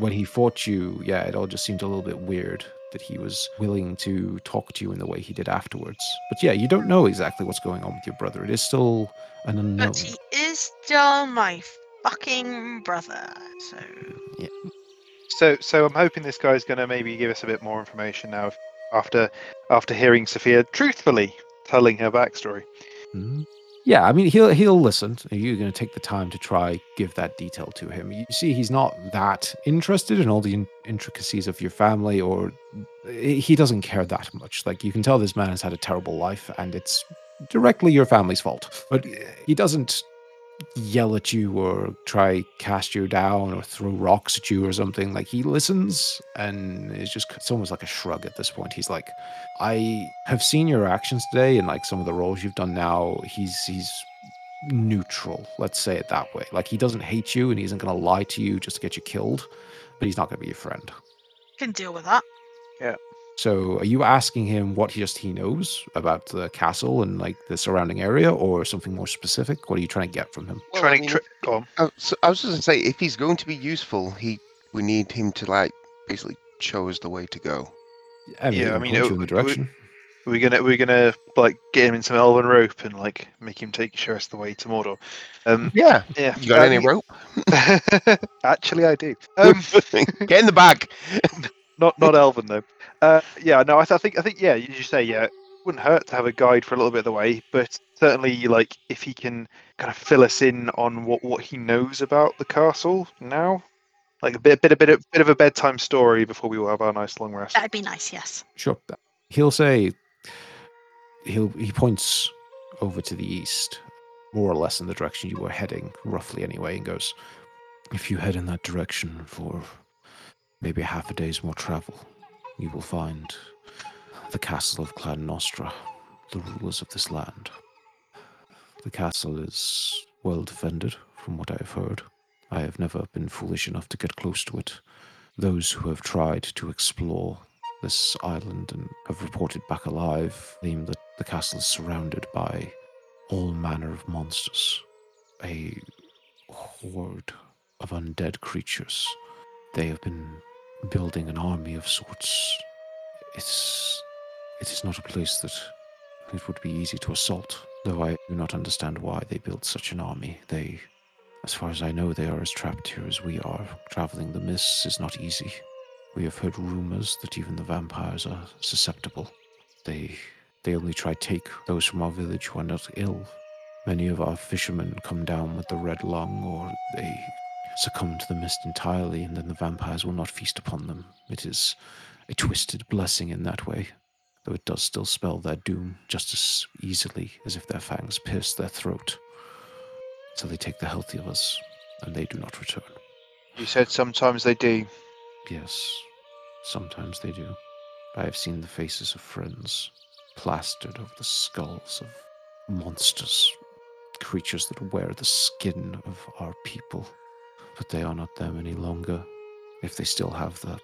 When he fought you, it all just seemed a little bit weird that he was willing to talk to you in the way he did afterwards. But yeah, you don't know exactly what's going on with your brother. It is still an unknown. But he is still my fucking brother. So yeah. So I'm hoping this guy's going to maybe give us a bit more information now after hearing Sophia truthfully telling her backstory. Mm-hmm. Yeah, I mean, he'll listen. You're going to take the time to try give that detail to him. You see, he's not that interested in all the intricacies of your family, or he doesn't care that much. Like, you can tell this man has had a terrible life, and it's directly your family's fault. But he doesn't yell at you or try cast you down or throw rocks at you or something. Like, he listens, and it's almost like a shrug at this point. He's like, I have seen your actions today and like some of the roles you've done now. He's neutral, let's say it that way. Like, he doesn't hate you and he isn't going to lie to you just to get you killed, but he's not going to be your friend. Can deal with that. Yeah. So are you asking him what he knows about the castle and like the surrounding area, or something more specific? What are you trying to get from him? Well, I was just going to say, if he's going to be useful, we need him to like basically show us the way to go. We're gonna like get him in some elven rope and like make him show us the way to Mordor. Yeah. You got any rope? Actually, I do. Get in the bag. Not elven though. No, I think you say it wouldn't hurt to have a guide for a little bit of the way, but certainly like if he can kind of fill us in on what he knows about the castle now, like a bit of a bedtime story before we all have our nice long rest. That'd be nice, yes. Sure. He'll say he points over to the east, more or less in the direction you were heading, roughly anyway, and goes, if you head in that direction for maybe half a day's more travel, you will find the castle of Clan Nostra, the rulers of this land. The castle is well defended, from what I have heard. I have never been foolish enough to get close to it. Those who have tried to explore this island and have reported back alive claim that the castle is surrounded by all manner of monsters, a horde of undead creatures. They have been building an army of sorts. It is not a place that it would be easy to assault, though I do not understand why they built such an army. They, as far as I know, they are as trapped here as we are. Traveling the mists is not easy. We have heard rumors that even the vampires are susceptible. They only try take those from our village who are not ill. Many of our fishermen come down with the red lung, or they succumb to the mist entirely, and then the vampires will not feast upon them. It is a twisted blessing in that way, though it does still spell their doom just as easily as if their fangs pierced their throat. So they take the healthy of us, and they do not return. You said sometimes they do. Yes, sometimes they do. I have seen the faces of friends plastered over the skulls of monsters, creatures that wear the skin of our people. But they are not them any longer. If they still have the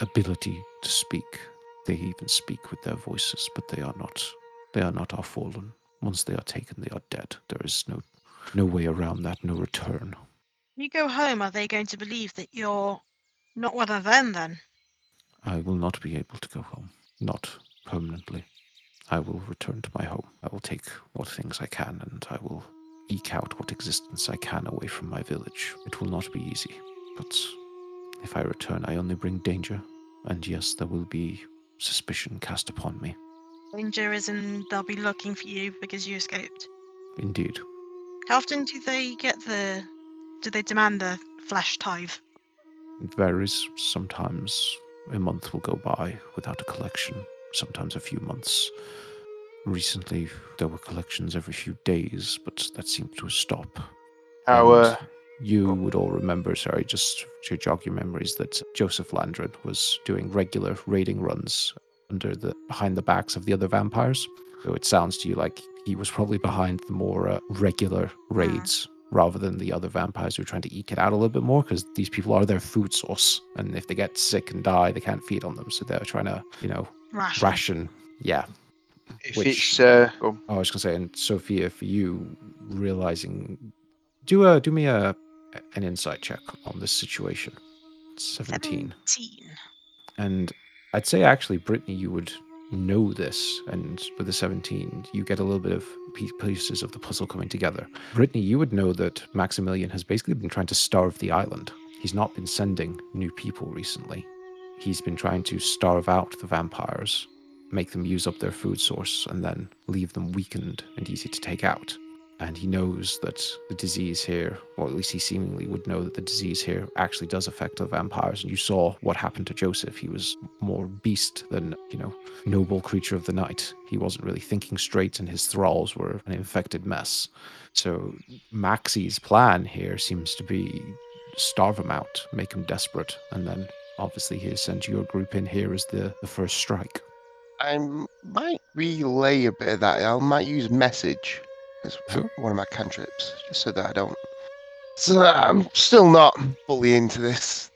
ability to speak, they even speak with their voices, but they are not our fallen. Once they are taken, they are dead. There is no way around that, no return. When you go home, are they going to believe that you're not one of them, then? I will not be able to go home. Not permanently. I will return to my home. I will take what things I can, and I will eke out what existence I can away from my village. It will not be easy, but if I return, I only bring danger. And yes, there will be suspicion cast upon me. Danger is in they'll be looking for you because you escaped. Indeed. How often do they demand the flesh tithe? It varies. Sometimes a month will go by without a collection, sometimes a few months. Recently, there were collections every few days, but that seemed to stop. You would all remember, sorry, just to jog your memories, that Joseph Landred was doing regular raiding runs behind the backs of the other vampires. So it sounds to you like he was probably behind the more regular raids rather than the other vampires who are trying to eke it out a little bit more, because these people are their food source, and if they get sick and die, they can't feed on them, so they're trying to, ration. Yeah. I was going to say, and Sophia, for you realizing, do me an insight check on this situation. 17. And I'd say actually, Brittany, you would know this, and with the 17, you get a little bit of pieces of the puzzle coming together. Brittany, you would know that Maximilian has basically been trying to starve the island. He's not been sending new people recently. He's been trying to starve out the vampires, make them use up their food source, and then leave them weakened and easy to take out. And he knows that the disease here, or at least he seemingly would know that the disease here actually does affect the vampires. And you saw what happened to Joseph. He was more beast than, noble creature of the night. He wasn't really thinking straight, and his thralls were an infected mess. So Maxi's plan here seems to be starve him out, make him desperate. And then obviously he has sent your group in here as the first strike. I might relay a bit of that. I might use message. It's one of my cantrips, just so that I don't. So that I'm still not fully into this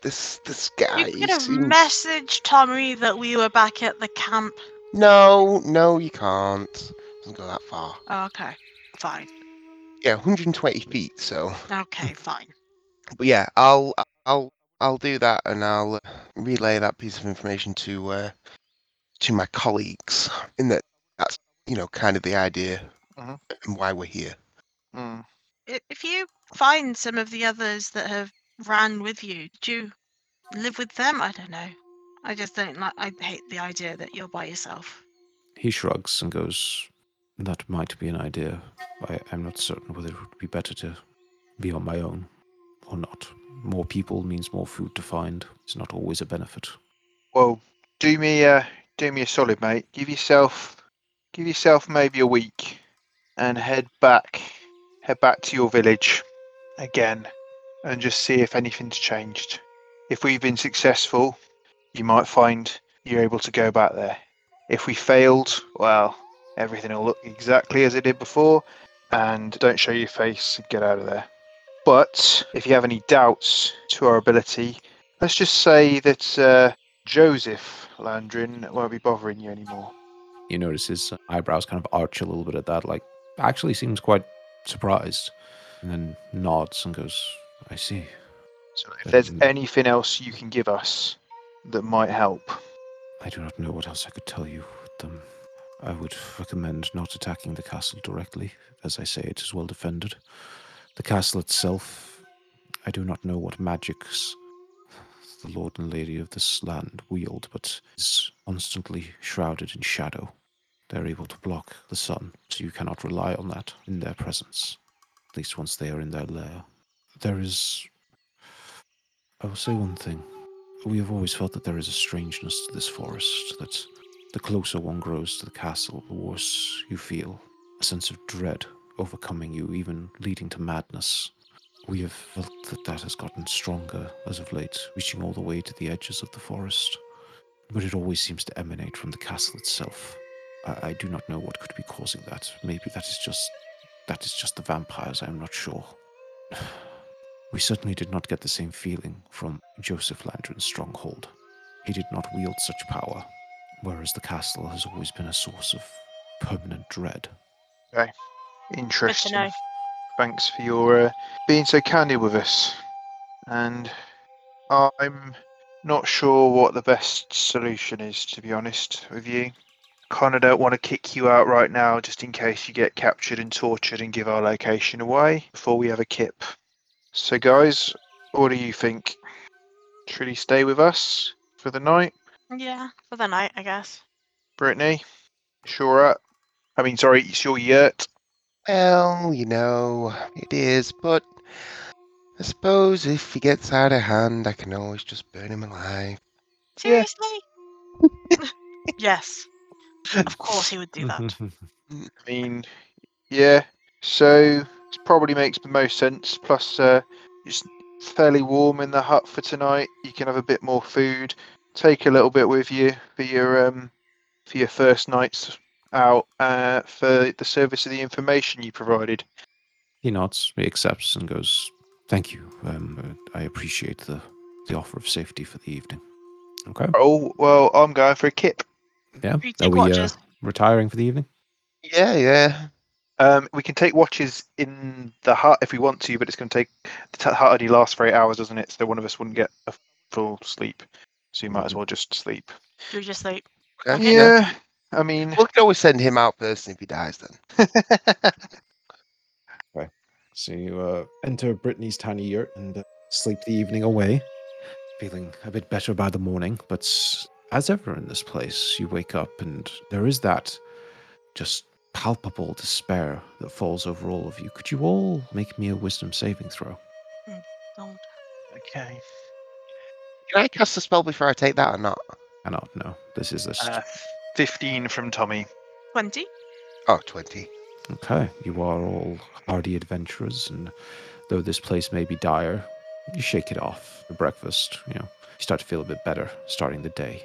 guy. You could have messaged Tommy that we were back at the camp. No, you can't. It doesn't go that far. Oh, okay, fine. Yeah, 120 feet. So. Okay, fine. But yeah, I'll do that, and I'll relay that piece of information to my colleagues. In that's kind of the idea. And why we're here. Mm. If you find some of the others that have ran with you, do you live with them? I don't know. I just don't like. I hate the idea that you're by yourself. He shrugs and goes, "That might be an idea. I'm not certain whether it would be better to be on my own or not. More people means more food to find. It's not always a benefit." Well, do me a solid, mate. Give yourself maybe a week. And head back to your village again and just see if anything's changed. If we've been successful, you might find you're able to go back there. If we failed, well, everything will look exactly as it did before, and don't show your face and get out of there. But if you have any doubts to our ability, let's just say that Joseph Landrin won't be bothering you anymore. You notice his eyebrows kind of arch a little bit at that, like, actually seems quite surprised, and then nods and goes, "I see." So if there's anything else you can give us that might help. I do not know what else I could tell you. I would recommend not attacking the castle directly. As I say, it is well defended. The castle itself, I do not know what magics the lord and lady of this land wield, but is constantly shrouded in shadow. They're able to block the sun, so you cannot rely on that in their presence, at least once they are in their lair. I will say one thing. We have always felt that there is a strangeness to this forest, that the closer one grows to the castle, the worse you feel. A sense of dread overcoming you, even leading to madness. We have felt that has gotten stronger as of late, reaching all the way to the edges of the forest. But it always seems to emanate from the castle itself. I do not know what could be causing that. Maybe that is just the vampires, I'm not sure. We certainly did not get the same feeling from Joseph Landren's stronghold. He did not wield such power, whereas the castle has always been a source of permanent dread. Okay. Interesting. Good to know. Thanks for your being so candid with us. And I'm not sure what the best solution is, to be honest with you. Kind of don't want to kick you out right now, just in case you get captured and tortured and give our location away before we have a kip. So guys, what do you think? Should he stay with us for the night? Yeah, for the night, I guess. Brittany, it's your yurt. Well, it is, but I suppose if he gets out of hand, I can always just burn him alive. Seriously? Yes. Yes. Of course he would do that. I mean, yeah. So, it probably makes the most sense. Plus, it's fairly warm in the hut for tonight. You can have a bit more food. Take a little bit with you for your first nights out for the service of the information you provided. He nods, he accepts, and goes, "Thank you. I appreciate the offer of safety for the evening." Okay. Oh well, I'm going for a kip. Yeah, are we retiring for the evening? Yeah. We can take watches in the hut if we want to, but it's going to take... The hut already lasts for 8 hours, doesn't it? So one of us wouldn't get a full sleep. So you might as well just sleep. You just sleep. Okay. Yeah, I mean... We can always send him out personally if he dies then. Okay. So you enter Brittany's tiny yurt and sleep the evening away. Feeling a bit better by the morning, but... As ever in this place, you wake up and there is that just palpable despair that falls over all of you. Could you all make me a wisdom saving throw? Don't. Okay. Can I cast a spell before I take that or not? I don't know. This is 15 from Tommy. 20. Oh, 20. Okay. You are all hardy adventurers, and though this place may be dire, you shake it off for breakfast, You start to feel a bit better starting the day.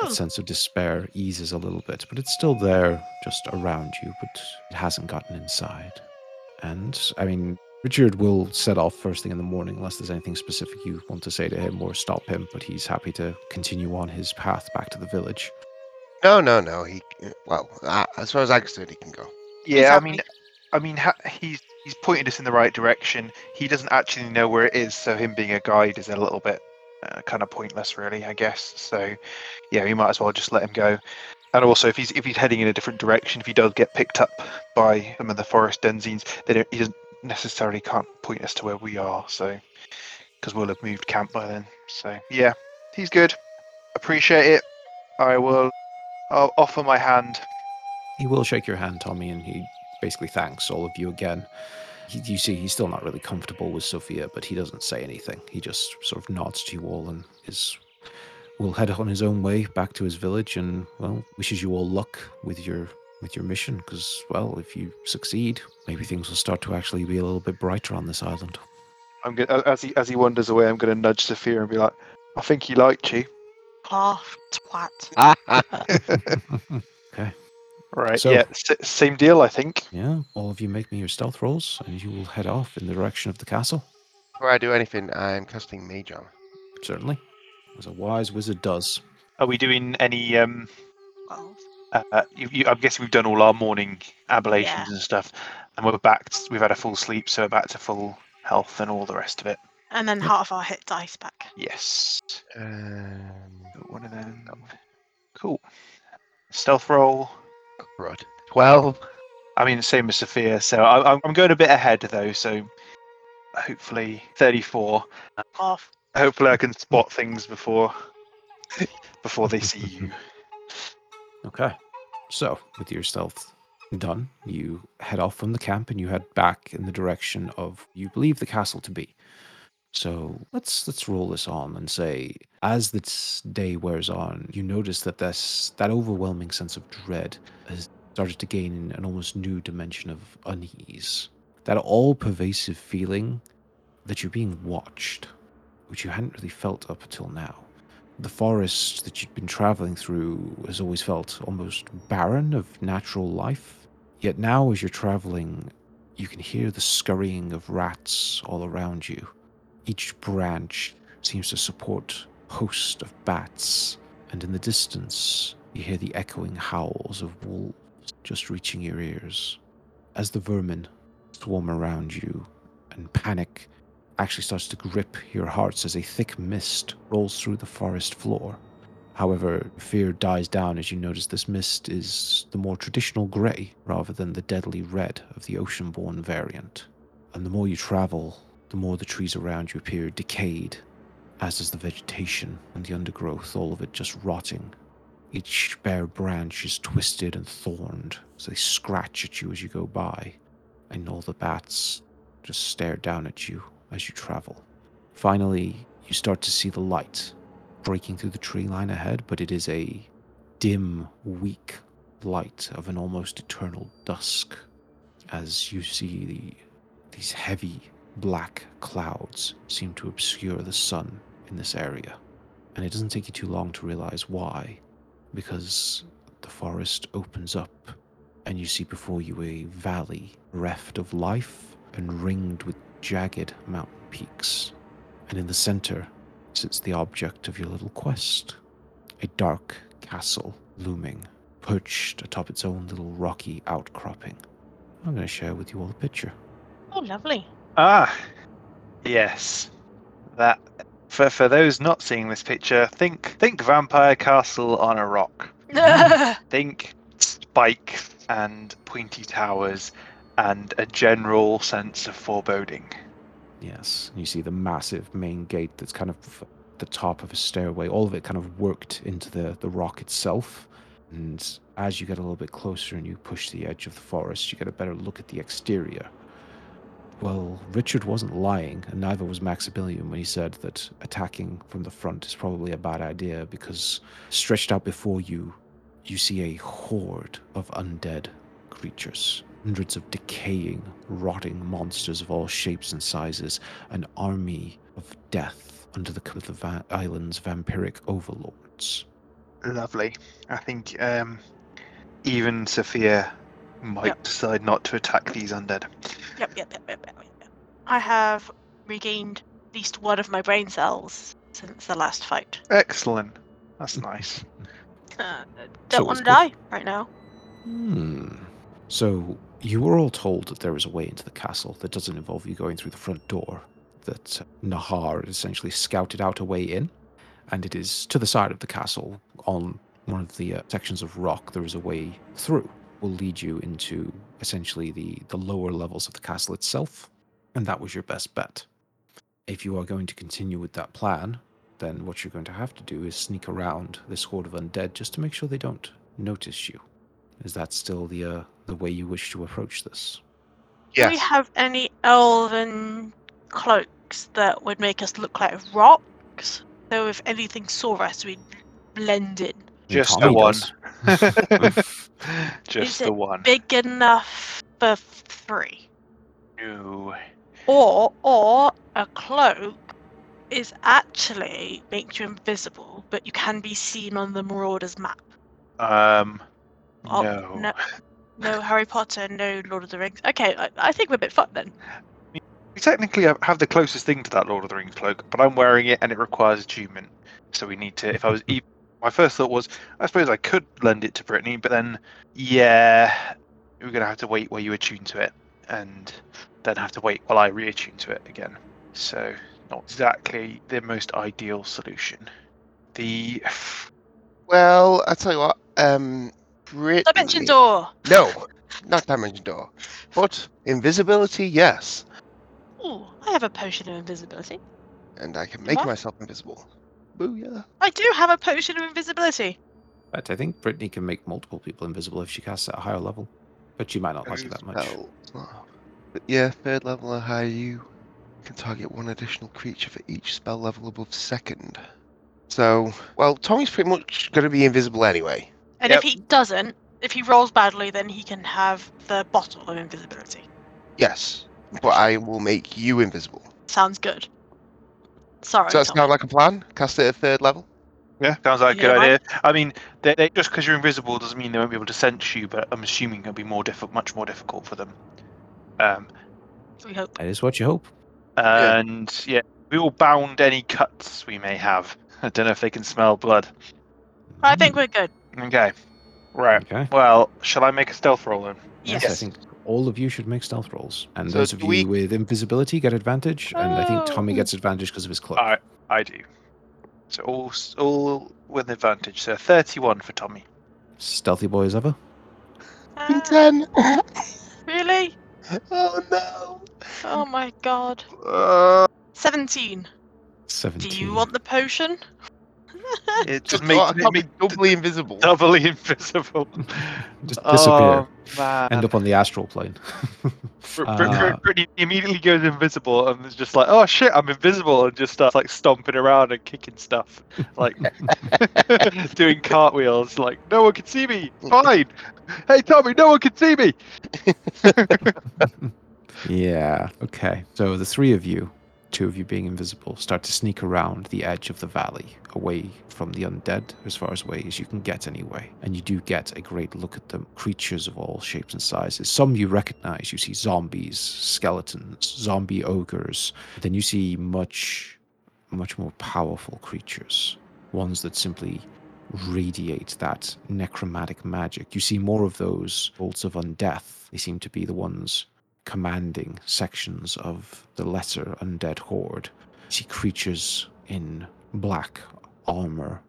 The sense of despair eases a little bit, but it's still there just around you, but it hasn't gotten inside. And, Richard will set off first thing in the morning unless there's anything specific you want to say to him or stop him, but he's happy to continue on his path back to the village. No. As far as I'm concerned, he can go. Yeah, he's pointed us in the right direction. He doesn't actually know where it is, so him being a guide is a little bit... kind of pointless, really, I guess. So, yeah, we might as well just let him go. And also, if he's heading in a different direction, if he does get picked up by some of the forest denizens, he doesn't necessarily can't point us to where we are. So, because we'll have moved camp by then. So, yeah, he's good. Appreciate it. I'll offer my hand. He will shake your hand, Tommy, and he basically thanks all of you again. You see, he's still not really comfortable with Sophia, but he doesn't say anything. He just sort of nods to you all and will head on his own way back to his village and, well, wishes you all luck with your mission because, well, if you succeed, maybe things will start to actually be a little bit brighter on this island. I'm gonna, as he wanders away, I'm going to nudge Sophia and be like, "I think he liked you." Oh, twat. Okay. Right, so, yeah, same deal, I think. Yeah, all of you make me your stealth rolls, and you will head off in the direction of the castle. Before I do anything, I'm casting Mage Armor. Certainly, as a wise wizard does. Are we doing any... I guess we've done all our morning ablations and stuff, and we're back. We've had a full sleep, so we're back to full health and all the rest of it. And then half our hit dice back. Yes. One of them. Cool. Stealth roll... Rod. 12. Same as Sophia, so I'm going a bit ahead though, so hopefully 34. Off. Hopefully I can spot things before they see you. Okay. So, with your stealth done, you head off from the camp and you head back in the direction of you believe the castle to be. So let's roll this on and say, as this day wears on, you notice that that overwhelming sense of dread has started to gain an almost new dimension of unease. That all-pervasive feeling that you're being watched, which you hadn't really felt up until now. The forest that you'd been traveling through has always felt almost barren of natural life. Yet now, as you're traveling, you can hear the scurrying of rats all around you. Each branch seems to support a host of bats, and in the distance, you hear the echoing howls of wolves just reaching your ears. as the vermin swarm around you and panic actually starts to grip your hearts as a thick mist rolls through the forest floor. However, fear dies down as you notice this mist is the more traditional grey rather than the deadly red of the ocean-born variant. And the more you travel, the more the trees around you appear decayed, as does the vegetation and the undergrowth, all of it just rotting. Each bare branch is twisted and thorned, so they scratch at you as you go by, and all the bats just stare down at you as you travel. Finally, you start to see the light breaking through the tree line ahead, but it is a dim, weak light of an almost eternal dusk as you see these heavy black clouds seem to obscure the sun in this area. And it doesn't take you too long to realize why, because the forest opens up and you see before you a valley reft of life and ringed with jagged mountain peaks. And in the center sits the object of your little quest, a dark castle looming, perched atop its own little rocky outcropping. I'm going to share with you all the picture. Oh, lovely. Ah, yes. That for those not seeing this picture, think vampire castle on a rock. Think spikes and pointy towers and a general sense of foreboding. Yes, you see the massive main gate that's kind of the top of a stairway, all of it kind of worked into the rock itself. And as you get a little bit closer and you push the edge of the forest, you get a better look at the exterior. Well, Richard wasn't lying, and neither was Maximilian when he said that attacking from the front is probably a bad idea, because stretched out before you, you see a horde of undead creatures. Hundreds of decaying, rotting monsters of all shapes and sizes, an army of death under the cover of the island's vampiric overlords. Lovely. I think even Sophia might decide not to attack these undead. Yep. I have regained at least one of my brain cells since the last fight. Excellent. That's nice. Don't want to die right now. So, you were all told that there is a way into the castle that doesn't involve you going through the front door, that Nahar essentially scouted out a way in, and it is to the side of the castle, on one of the sections of rock, there is a way through. Will lead you into essentially the lower levels of the castle itself, and that was your best bet. If you are going to continue with that plan, then what you're going to have to do is sneak around this horde of undead just to make sure they don't notice you. Is that still the way you wish to approach this? Yes. Do we have any elven cloaks that would make us look like rocks? So if anything saw us, we'd blend in. Just the one. Just the one. Big enough for three. No. Or a cloak is actually makes you invisible, but you can be seen on the Marauders map. No. No Harry Potter, no Lord of the Rings. Okay, I think we're a bit fucked then. We technically have the closest thing to that Lord of the Rings cloak, but I'm wearing it and it requires attunement. So we need to, if I was even... My first thought was, I suppose I could lend it to Brittany, but then, we're going to have to wait while you attune to it, and then have to wait while I reattune to it again. So, not exactly the most ideal solution. Well, I'll tell you what, Brittany... Dimension Door! No, not Dimension Door. But invisibility, yes. Ooh, I have a potion of invisibility. And I can make myself invisible. Booyah. I do have a potion of invisibility. But I think Brittany can make multiple people invisible if she casts at a higher level. But she might not like it that much. But yeah, third level or higher, you can target one additional creature for each spell level above second. So, well, Tommy's pretty much going to be invisible anyway. And if he doesn't, if he rolls badly, then he can have the bottle of invisibility. Yes, but I will make you invisible. Sounds good. Sorry, so that sounds like a plan? Cast it at third level? Yeah, sounds like a good idea. I mean, they, just because you're invisible doesn't mean they won't be able to sense you, but I'm assuming it'll be much more difficult for them. We hope. That is what you hope. And yeah, we will bound any cuts we may have. I don't know if they can smell blood. I think we're good. Okay. Right. Okay. Well, shall I make a stealth roll then? Yes. I think all of you should make stealth rolls. And so those of you with invisibility get advantage, and I think Tommy gets advantage because of his cloak. I do. So all with advantage. So 31 for Tommy. Stealthy boy as ever. 10. Really? Oh no. Oh my god. 17. 17. Do you want the potion? It just makes me doubly invisible. Doubly invisible. Just disappear. Oh, end up on the astral plane. Brittany immediately goes invisible and is just like, oh shit, I'm invisible, and just starts like stomping around and kicking stuff, like doing cartwheels, like no one can see me. Fine. Hey Tommy, no one can see me. Yeah. Okay. So the three of you, two of you being invisible, start to sneak around the edge of the valley, away from the undead, as far away as you can get anyway. And you do get a great look at them, creatures of all shapes and sizes. Some you recognize. You see zombies, skeletons, zombie ogres. Then you see much, much more powerful creatures, ones that simply radiate that necromantic magic. You see more of those bolts of undeath. They seem to be the ones commanding sections of the lesser undead horde. You see creatures in black armor.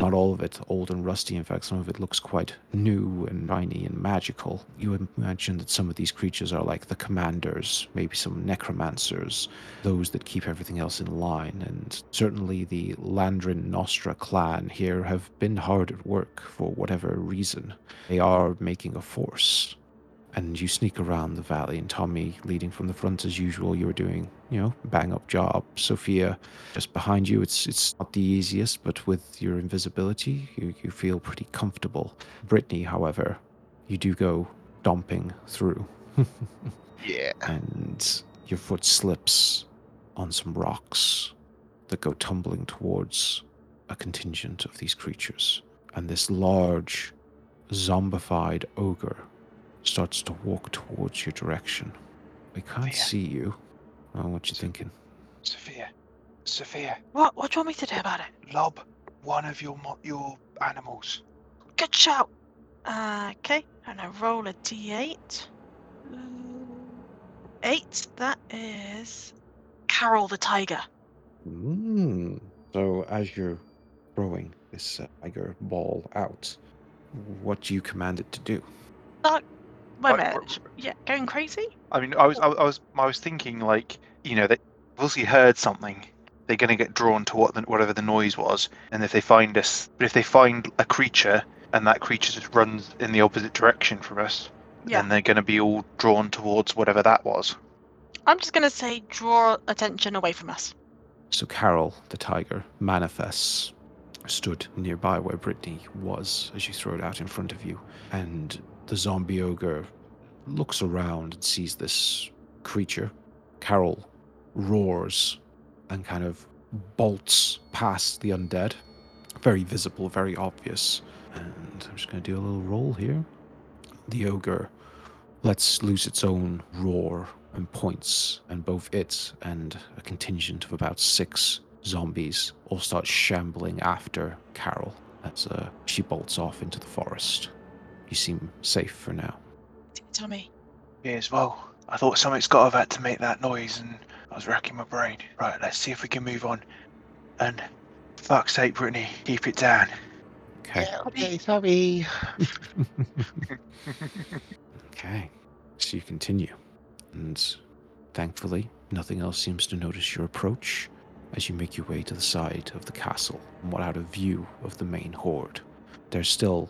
Not all of it old and rusty. In fact, some of it looks quite new and shiny and magical. You imagine that some of these creatures are like the commanders, maybe some necromancers, those that keep everything else in line. And certainly the Landrin Nostra clan here have been hard at work for whatever reason. They are making a force. And you sneak around the valley, and Tommy leading from the front as usual. You're doing, bang-up job. Sophia just behind you. It's not the easiest, but with your invisibility, you feel pretty comfortable. Brittany, however, you do go domping through. Yeah. And your foot slips on some rocks that go tumbling towards a contingent of these creatures. And this large, zombified ogre starts to walk towards your direction. We can't see you. Oh, what you thinking? Sophia. What? What do you want me to do about it? Lob one of your animals. Good shout. Okay, and I roll a d8. 8. That is Carol the tiger. So as you're throwing this tiger ball out, what do you command it to do? Yeah, going crazy. I mean, I was thinking, like, they obviously heard something. They're going to get drawn to whatever the noise was, and if they find us, but if they find a creature and that creature just runs in the opposite direction from us, then they're going to be all drawn towards whatever that was. I'm just going to say, draw attention away from us. So Carol, the tiger, manifests, stood nearby where Brittany was as you throw it out in front of you, and the zombie ogre looks around and sees this creature. Carol roars and kind of bolts past the undead. Very visible, very obvious. And I'm just going to do a little roll here. The ogre lets loose its own roar and points, and both it and a contingent of about 6 zombies all start shambling after Carol as she bolts off into the forest. You seem safe for now. Tommy. Yeah, as well. I thought something's got to have had to make that noise, and I was racking my brain. Right, let's see if we can move on. And for fuck's sake, Brittany, keep it down. Okay. Okay, sorry. Okay. So you continue. And thankfully, nothing else seems to notice your approach as you make your way to the side of the castle, somewhat out of view of the main horde. There's still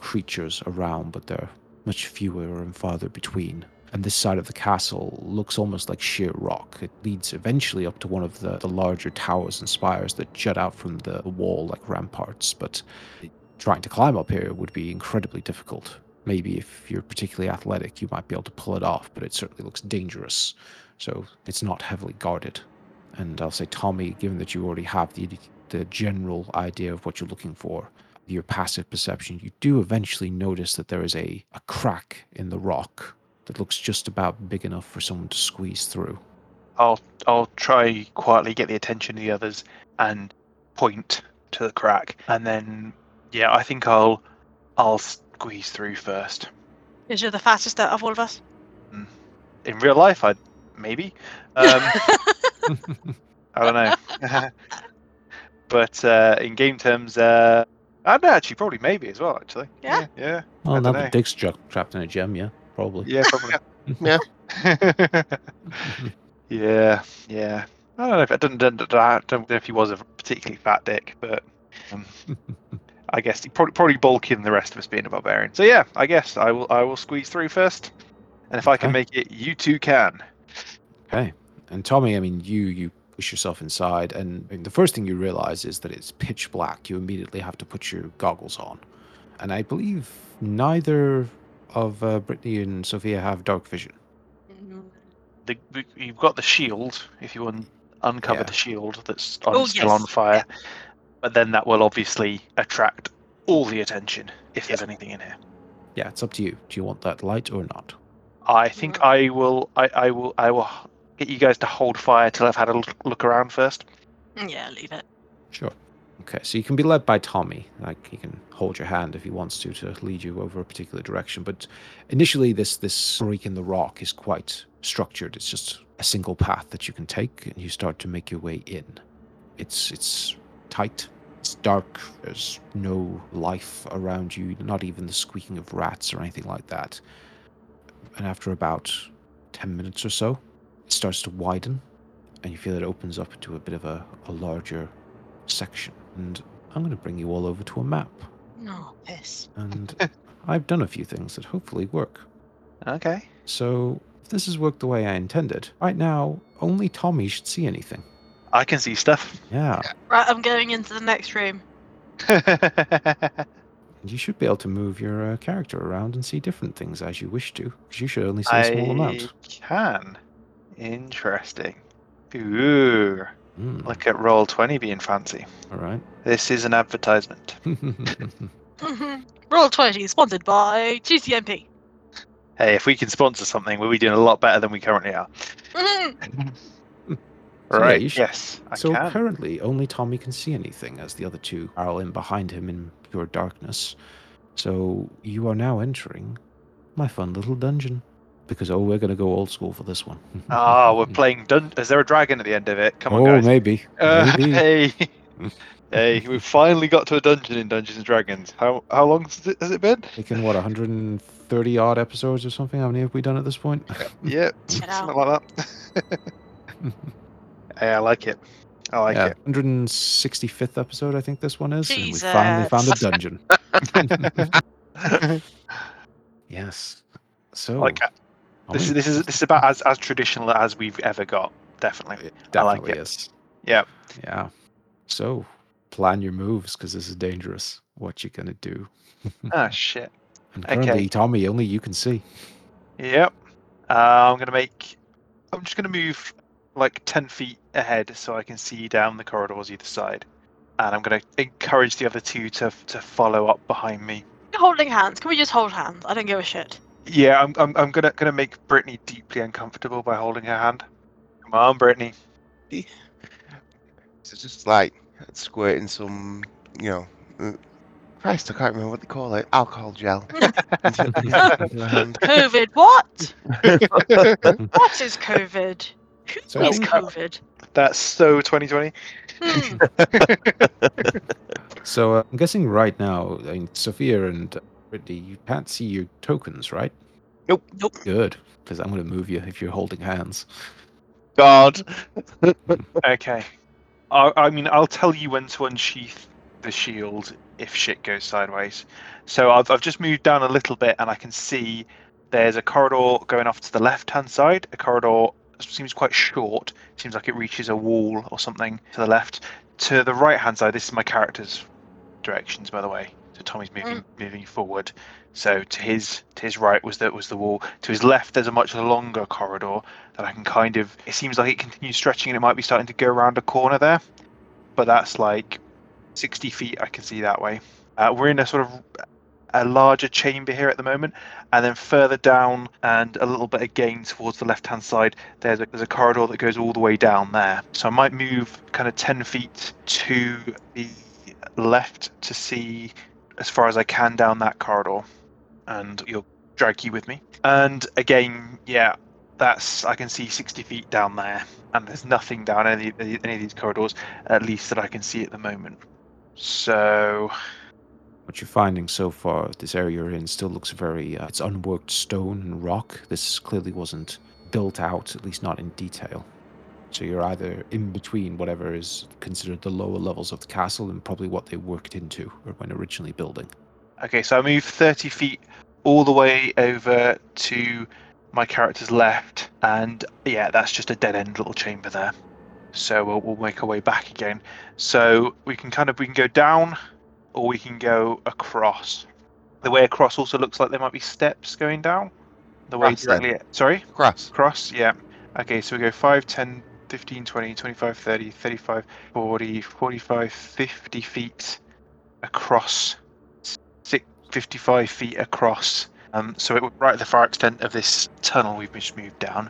creatures around, but they're much fewer and farther between. And this side of the castle looks almost like sheer rock. It leads eventually up to one of the larger towers and spires that jut out from the wall like ramparts, but trying to climb up here would be incredibly difficult. Maybe if you're particularly athletic, you might be able to pull it off, but it certainly looks dangerous. So it's not heavily guarded. And I'll say, Tommy, given that you already have the general idea of what you're looking for, your passive perception, you do eventually notice that there is a crack in the rock that looks just about big enough for someone to squeeze through. I'll try quietly get the attention of the others and point to the crack, and then I think I'll squeeze through first. Because you're the fastest out of all of us. in real life, I'd maybe. I don't know. But in game terms, I don't know, actually, probably maybe as well, actually. Yeah? Yeah. Well, now that Dick's trapped in a gem, yeah, probably. Yeah, probably. Yeah. Yeah. I don't know if he was a particularly fat Dick, but I guess he probably bulky than the rest of us being a barbarian. So yeah, I guess I will squeeze through first, and if I can make it, you two can. Okay. And Tommy, I mean, you push yourself inside, and the first thing you realize is that it's pitch black. You immediately have to put your goggles on, and I believe neither of Brittany and Sophia have dark vision. You've got the shield. If you uncover the shield that's still on fire, but then that will obviously attract all the attention if there's anything in here. Yeah, it's up to you. Do you want that light or not? I think I will get you guys to hold fire till I've had a look around first. Yeah, leave it. Sure. Okay, so you can be led by Tommy. Like, he can hold your hand if he wants to lead you over a particular direction. But initially, this break in the rock is quite structured. It's just a single path that you can take, and you start to make your way in. It's tight. It's dark. There's no life around you, not even the squeaking of rats or anything like that. And after about 10 minutes or so, it starts to widen, and you feel it opens up into a bit of a larger section. And I'm going to bring you all over to a map. No, piss. And I've done a few things that hopefully work. Okay. So, if this has worked the way I intended, right now, only Tommy should see anything. I can see stuff. Yeah. Right, I'm going into the next room. You should be able to move your character around and see different things as you wish to, because you should only see a small amount. I can. Interesting. Ooh. Look at Roll20 being fancy. All right. This is an advertisement. Roll20 sponsored by GCMP. Hey, if we can sponsor something, we'll be doing a lot better than we currently are. Right. So yes. So currently, only Tommy can see anything, as the other two are in behind him in pure darkness. So you are now entering my fun little dungeon. Because, we're going to go old school for this one. We're playing... Is there a dragon at the end of it? Come on, guys. Maybe. Hey. We've finally got to a dungeon in Dungeons & Dragons. How long has it been? Taken, 130-odd episodes or something? How many have we done at this point? Yeah, something like that. Hey, I like it. I like it. 165th episode, I think this one is. Jesus. And we finally found a dungeon. Yes. So... like that. This is about as traditional as we've ever got. Definitely. I like it. Is. Yeah. Yeah. So, plan your moves, because this is dangerous. What you gonna do? Ah, shit. And currently, Tommy, only you can see. Yep. I'm just gonna move like 10 feet ahead so I can see down the corridors either side, and I'm gonna encourage the other two to follow up behind me. You're holding hands. Can we just hold hands? I don't give a shit. Yeah, I'm gonna make Brittany deeply uncomfortable by holding her hand. Come on, Brittany. Yeah. So just like squirting some, Christ, I can't remember what they call it, alcohol gel. COVID, what? What is COVID? Who is COVID? That's so 2020. So I'm guessing right now, Sophia and Brittany, you can't see your tokens, right? Nope. Good, because I'm going to move you if you're holding hands. God. Okay. I'll tell you when to unsheath the shield if shit goes sideways. So I've just moved down a little bit, and I can see there's a corridor going off to the left-hand side. A corridor seems quite short. Seems like it reaches a wall or something to the left. To the right-hand side, this is my character's directions, by the way. So Tommy's moving forward. So to his right was the wall. To his left, there's a much longer corridor that I can kind of... It seems like it continues stretching, and it might be starting to go around a corner there. But that's like 60 feet I can see that way. We're in a sort of a larger chamber here at the moment. And then further down and a little bit again towards the left-hand side, there's a corridor that goes all the way down there. So I might move kind of 10 feet to the left to see... as far as I can down that corridor, and you'll drag you with me. And again, yeah, That's, I can see 60 feet down there, and there's nothing down any of these corridors, at least that I can see at the moment. So, what you're finding so far, this area you're in still looks very, it's unworked stone and rock. This clearly wasn't built out, at least not in detail. So you're either in between whatever is considered the lower levels of the castle and probably what they worked into or when originally building. Okay, so I move 30 feet all the way over to my character's left, and yeah, that's just a dead-end little chamber there. So we'll make our way back again. So we can go down, or we can go across. The way across also looks like there might be steps going down. The way directly, sorry? Cross, yeah. Okay, so we go 5, 10, 15, 20, 25, 30, 35, 40, 45, 50 feet across, 55 feet across. So it would right at the far extent of this tunnel we've just moved down.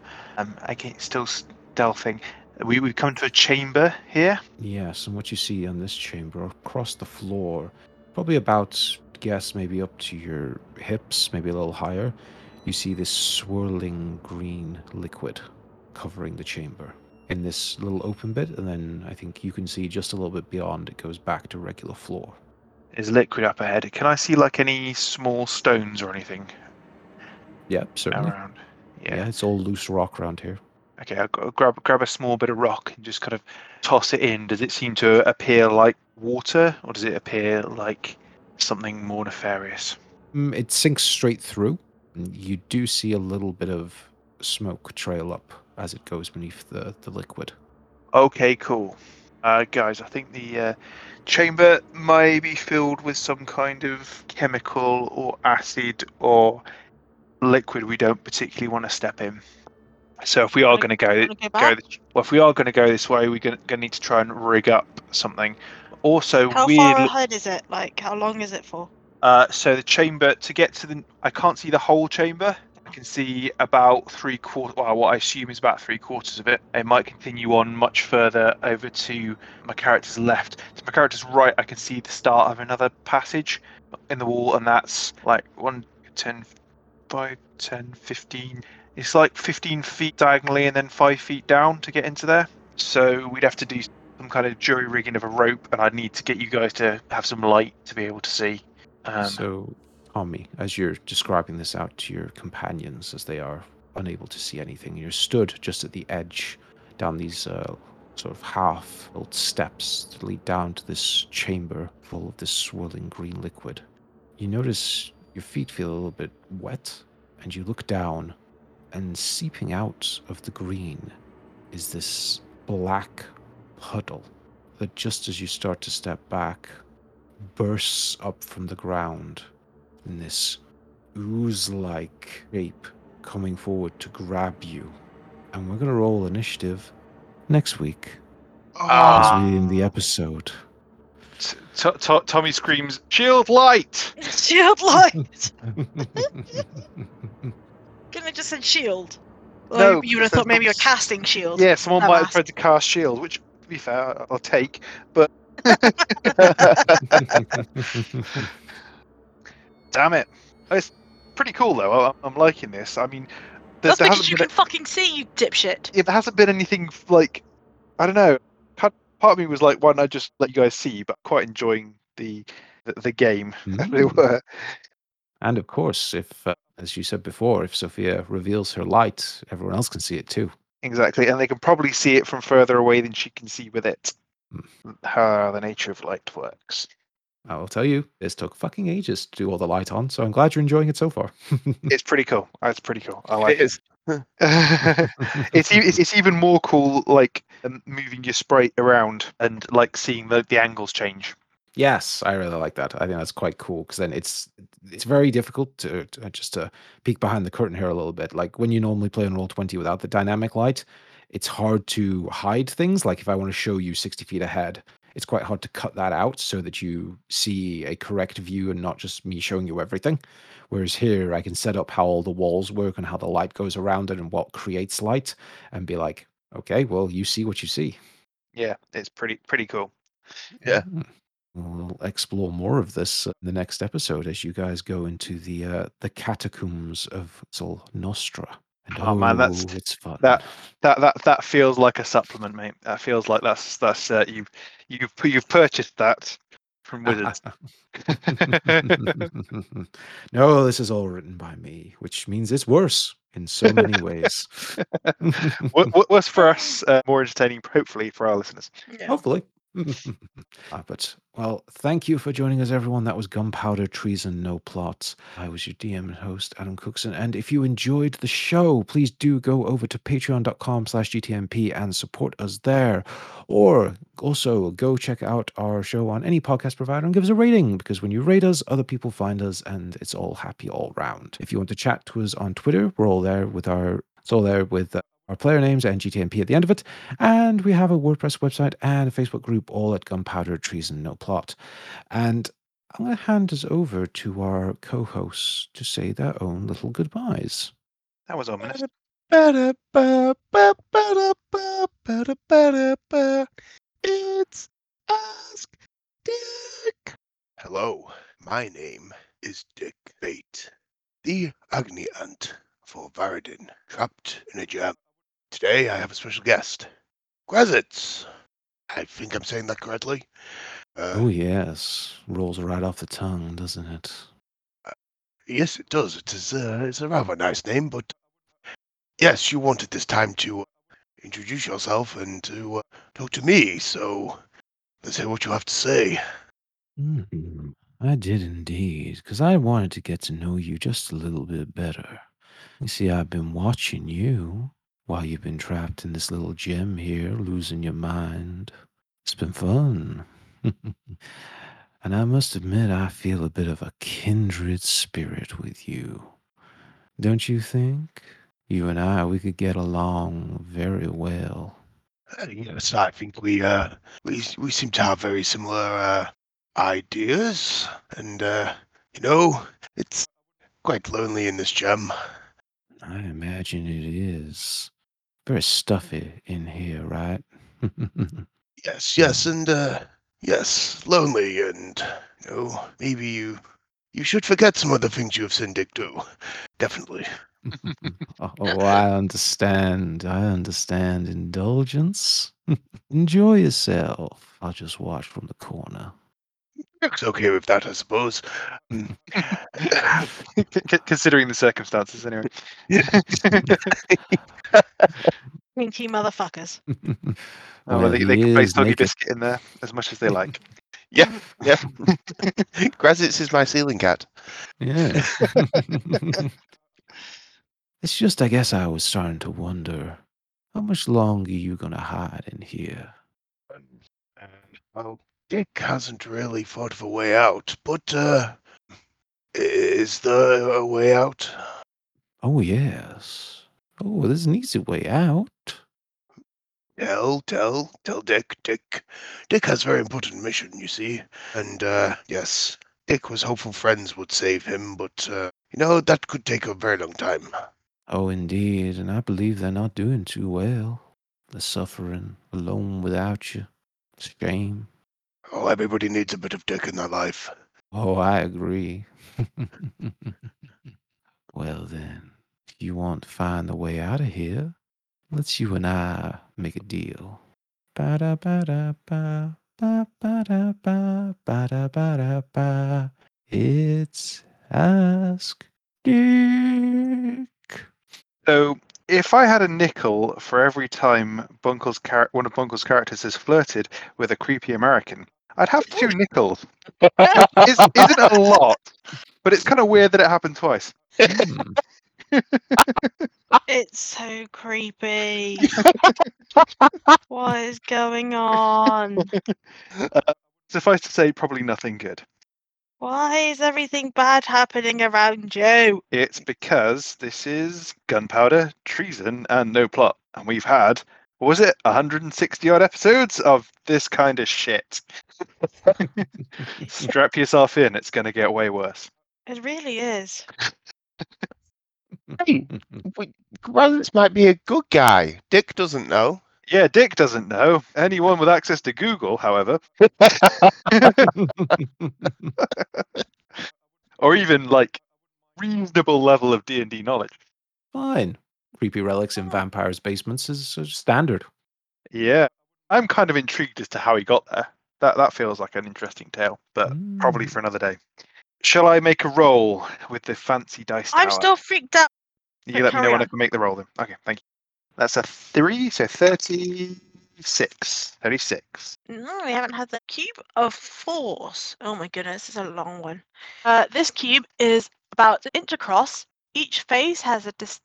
Again, still stealthing. We've come to a chamber here. Yes, and what you see on this chamber, across the floor, probably about, guess, maybe up to your hips, maybe a little higher, you see this swirling green liquid covering the chamber in this little open bit, and then I think you can see just a little bit beyond, it goes back to regular floor. Is liquid up ahead. Can I see like any small stones or anything? Yeah, certainly. Around. Yeah, it's all loose rock around here. Okay, I'll grab a small bit of rock and just kind of toss it in. Does it seem to appear like water, or does it appear like something more nefarious? It sinks straight through. You do see a little bit of smoke trail up as it goes beneath the liquid. Okay, cool. Guys, I think the chamber may be filled with some kind of chemical or acid or liquid we don't particularly want to step in. So if we are going to go this way, we're going to need to try and rig up something. Also, how far ahead is it? Like, how long is it for? So the chamber, to get to the... I can't see the whole chamber. I can see about what I assume is about 3/4 of it. It might continue on much further over to my character's left. To my character's right, I can see the start of another passage in the wall, and that's like 15. It's like 15 feet diagonally and then 5 feet down to get into there. So we'd have to do some kind of jury rigging of a rope, and I'd need to get you guys to have some light to be able to see. So, Tommy, as you're describing this out to your companions, as they are unable to see anything, you're stood just at the edge down these sort of half-built steps that lead down to this chamber full of this swirling green liquid. You notice your feet feel a little bit wet, and you look down, and seeping out of the green is this black puddle that, just as you start to step back, bursts up from the ground in this ooze-like shape coming forward to grab you. And we're going to roll initiative next week. As we end the episode. Tommy screams, "Shield light! Shield light!" Couldn't it just said shield? Or no, you would have thought maybe you're casting shield. Yeah, someone might have tried to cast shield, which, to be fair, I'll take, but... Damn it. It's pretty cool, though. I'm liking this. I mean... That's because you can fucking see, you dipshit. Yeah, there hasn't been anything, like... I don't know. Part of me was like, why don't I just let you guys see, but quite enjoying the game, as they were. And, of course, if... as you said before, if Sophia reveals her light, everyone else can see it too. Exactly, and they can probably see it from further away than she can see with it. How the nature of light works. I will tell you, this took fucking ages to do all the light on, so I'm glad you're enjoying it so far. It's pretty cool. It's pretty cool. I like it. It's even more cool, like, moving your sprite around and, like, seeing the angles change. Yes, I really like that. I think that's quite cool, because then it's very difficult to peek behind the curtain here a little bit. Like, when you normally play on Roll20 without the dynamic light, it's hard to hide things. Like, if I want to show you 60 feet ahead, it's quite hard to cut that out so that you see a correct view and not just me showing you everything. Whereas here, I can set up how all the walls work and how the light goes around it and what creates light and be like, okay, well, you see what you see. Yeah, it's pretty cool. Yeah. Mm-hmm. We'll explore more of this in the next episode as you guys go into the catacombs of Clan Nostra. And oh man, that's that feels like a supplement, mate. That feels like that's you've purchased that from Wizards. No, this is all written by me, which means it's worse in so many ways. Worse for us, more entertaining, hopefully, for our listeners. Yeah. Hopefully. But well, thank you for joining us, everyone. That was Gunpowder Treason No Plot. I was your DM and host, Adam Cookson, and if you enjoyed the show, please do go over to patreon.com/gtmp and support us there, or also go check out our show on any podcast provider and give us a rating, because when you rate us, other people find us, and it's all happy all round. If you want to chat to us on Twitter, we're all there with our player names and GTMP at the end of it. And we have a WordPress website and a Facebook group, all at Gunpowder Treason No Plot. And I'm going to hand us over to our co-hosts to say their own little goodbyes. That was ominous. It's Ask Dick. Hello, my name is Dick Bait, the Agni Ant for Varadin, trapped in a jam. Today, I have a special guest, Krasitz. I think I'm saying that correctly. Oh, yes. Rolls right off the tongue, doesn't it? Yes, it does. It is, it's a rather nice name, but yes, you wanted this time to introduce yourself and to talk to me, so let's hear what you have to say. Mm-hmm. I did indeed, because I wanted to get to know you just a little bit better. You see, I've been watching you while you've been trapped in this little gem here, losing your mind. It's been fun. And I must admit, I feel a bit of a kindred spirit with you. Don't you think? You and I, we could get along very well. Yes, I think we seem to have very similar ideas. And, it's quite lonely in this gem. I imagine it is. Very stuffy in here, right? Yes, and yes, lonely, and maybe you should forget some of the things you have seen Dick do. Definitely. I understand. Indulgence. Enjoy yourself. I'll just watch from the corner. It's okay with that, I suppose. Considering the circumstances, anyway. Pinchy motherfuckers. Well, they can place Doggy Biscuit in there as much as they like. Yeah. Krasitz is my ceiling cat. Yeah. It's just, I guess I was starting to wonder, how much longer are you going to hide in here? Dick hasn't really thought of a way out, but is there a way out? Oh, yes. Oh, there's an easy way out. Tell Dick. Dick has a very important mission, you see. And, yes, Dick was hopeful friends would save him, but, that could take a very long time. Oh, indeed, and I believe they're not doing too well. They're suffering alone without you. It's a shame. Oh, everybody needs a bit of Dick in their life. Oh, I agree. Well, then, if you want to find the way out of here, let's you and I make a deal. Ba-da-ba-da-ba, ba-da-ba-da-ba, ba-da-ba-da-ba. It's Ask Dick. So, if I had a nickel for every time one of Bunkell's characters has flirted with a creepy American, I'd have 2 nickels. Isn't a lot, but it's kind of weird that it happened twice. It's so creepy. What is going on? Suffice to say, probably nothing good. Why is everything bad happening around you? It's because this is Gunpowder, Treason, and No Plot. And we've had, 160-odd episodes of this kind of shit. Strap yourself in. It's going to get way worse. It really is. Hey, Grants might be a good guy. Dick doesn't know. Yeah, Dick doesn't know. Anyone with access to Google, however. Or even, reasonable level of D&D knowledge. Fine. creepy relics in vampires' basements is standard. Yeah. I'm kind of intrigued as to how he got there. That feels like an interesting tale, but probably for another day. Shall I make a roll with the fancy dice tower? I'm still freaked out. You let me know when I can make the roll then. Okay, thank you. That's a 3, so 36. 36. No, we haven't had the cube of force. Oh my goodness, this is a long one. This cube is about an inch across. Each face has a distinct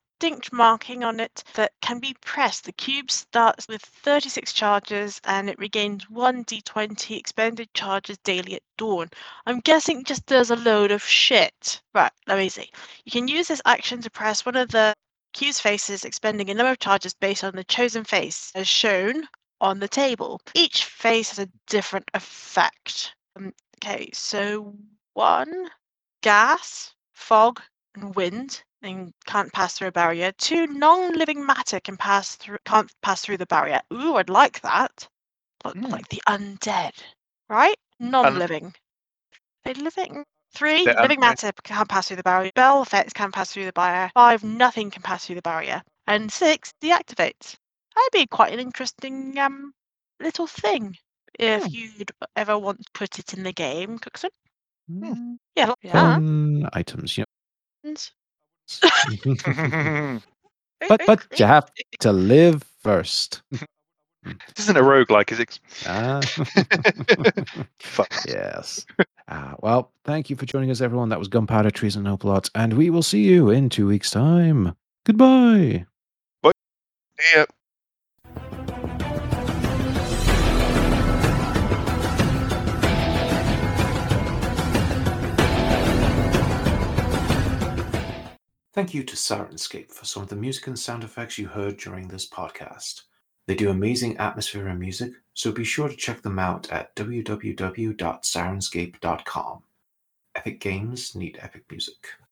marking on it that can be pressed. The cube starts with 36 charges and it regains 1d20 expended charges daily at dawn. I'm guessing it just does a load of shit. Right, let me see. You can use this action to press one of the cube's faces, expending a number of charges based on the chosen face, as shown on the table. Each face has a different effect. Okay, so one, gas, fog, and wind. And can't pass through a barrier. 2, non-living matter can't pass through the barrier. Ooh, I'd like that. Like the undead, right? Non-living. Living. 3, the living matter can't pass through the barrier. Spell effects can't pass through the barrier. 5, nothing can pass through the barrier. And 6, deactivates. That'd be quite an interesting little thing if you'd ever want to put it in the game, Cookson. Mm. Yeah. Items. Yep. but you have to live first. This isn't a roguelike, is it? Fuck yes. Well, thank you for joining us, everyone. That was Gunpowder Treason No Plot, and we will see you in 2 weeks' time. Goodbye. Bye. Yeah. Thank you to Sirenscape for some of the music and sound effects you heard during this podcast. They do amazing atmosphere and music, so be sure to check them out at www.sirenscape.com. Epic games need epic music.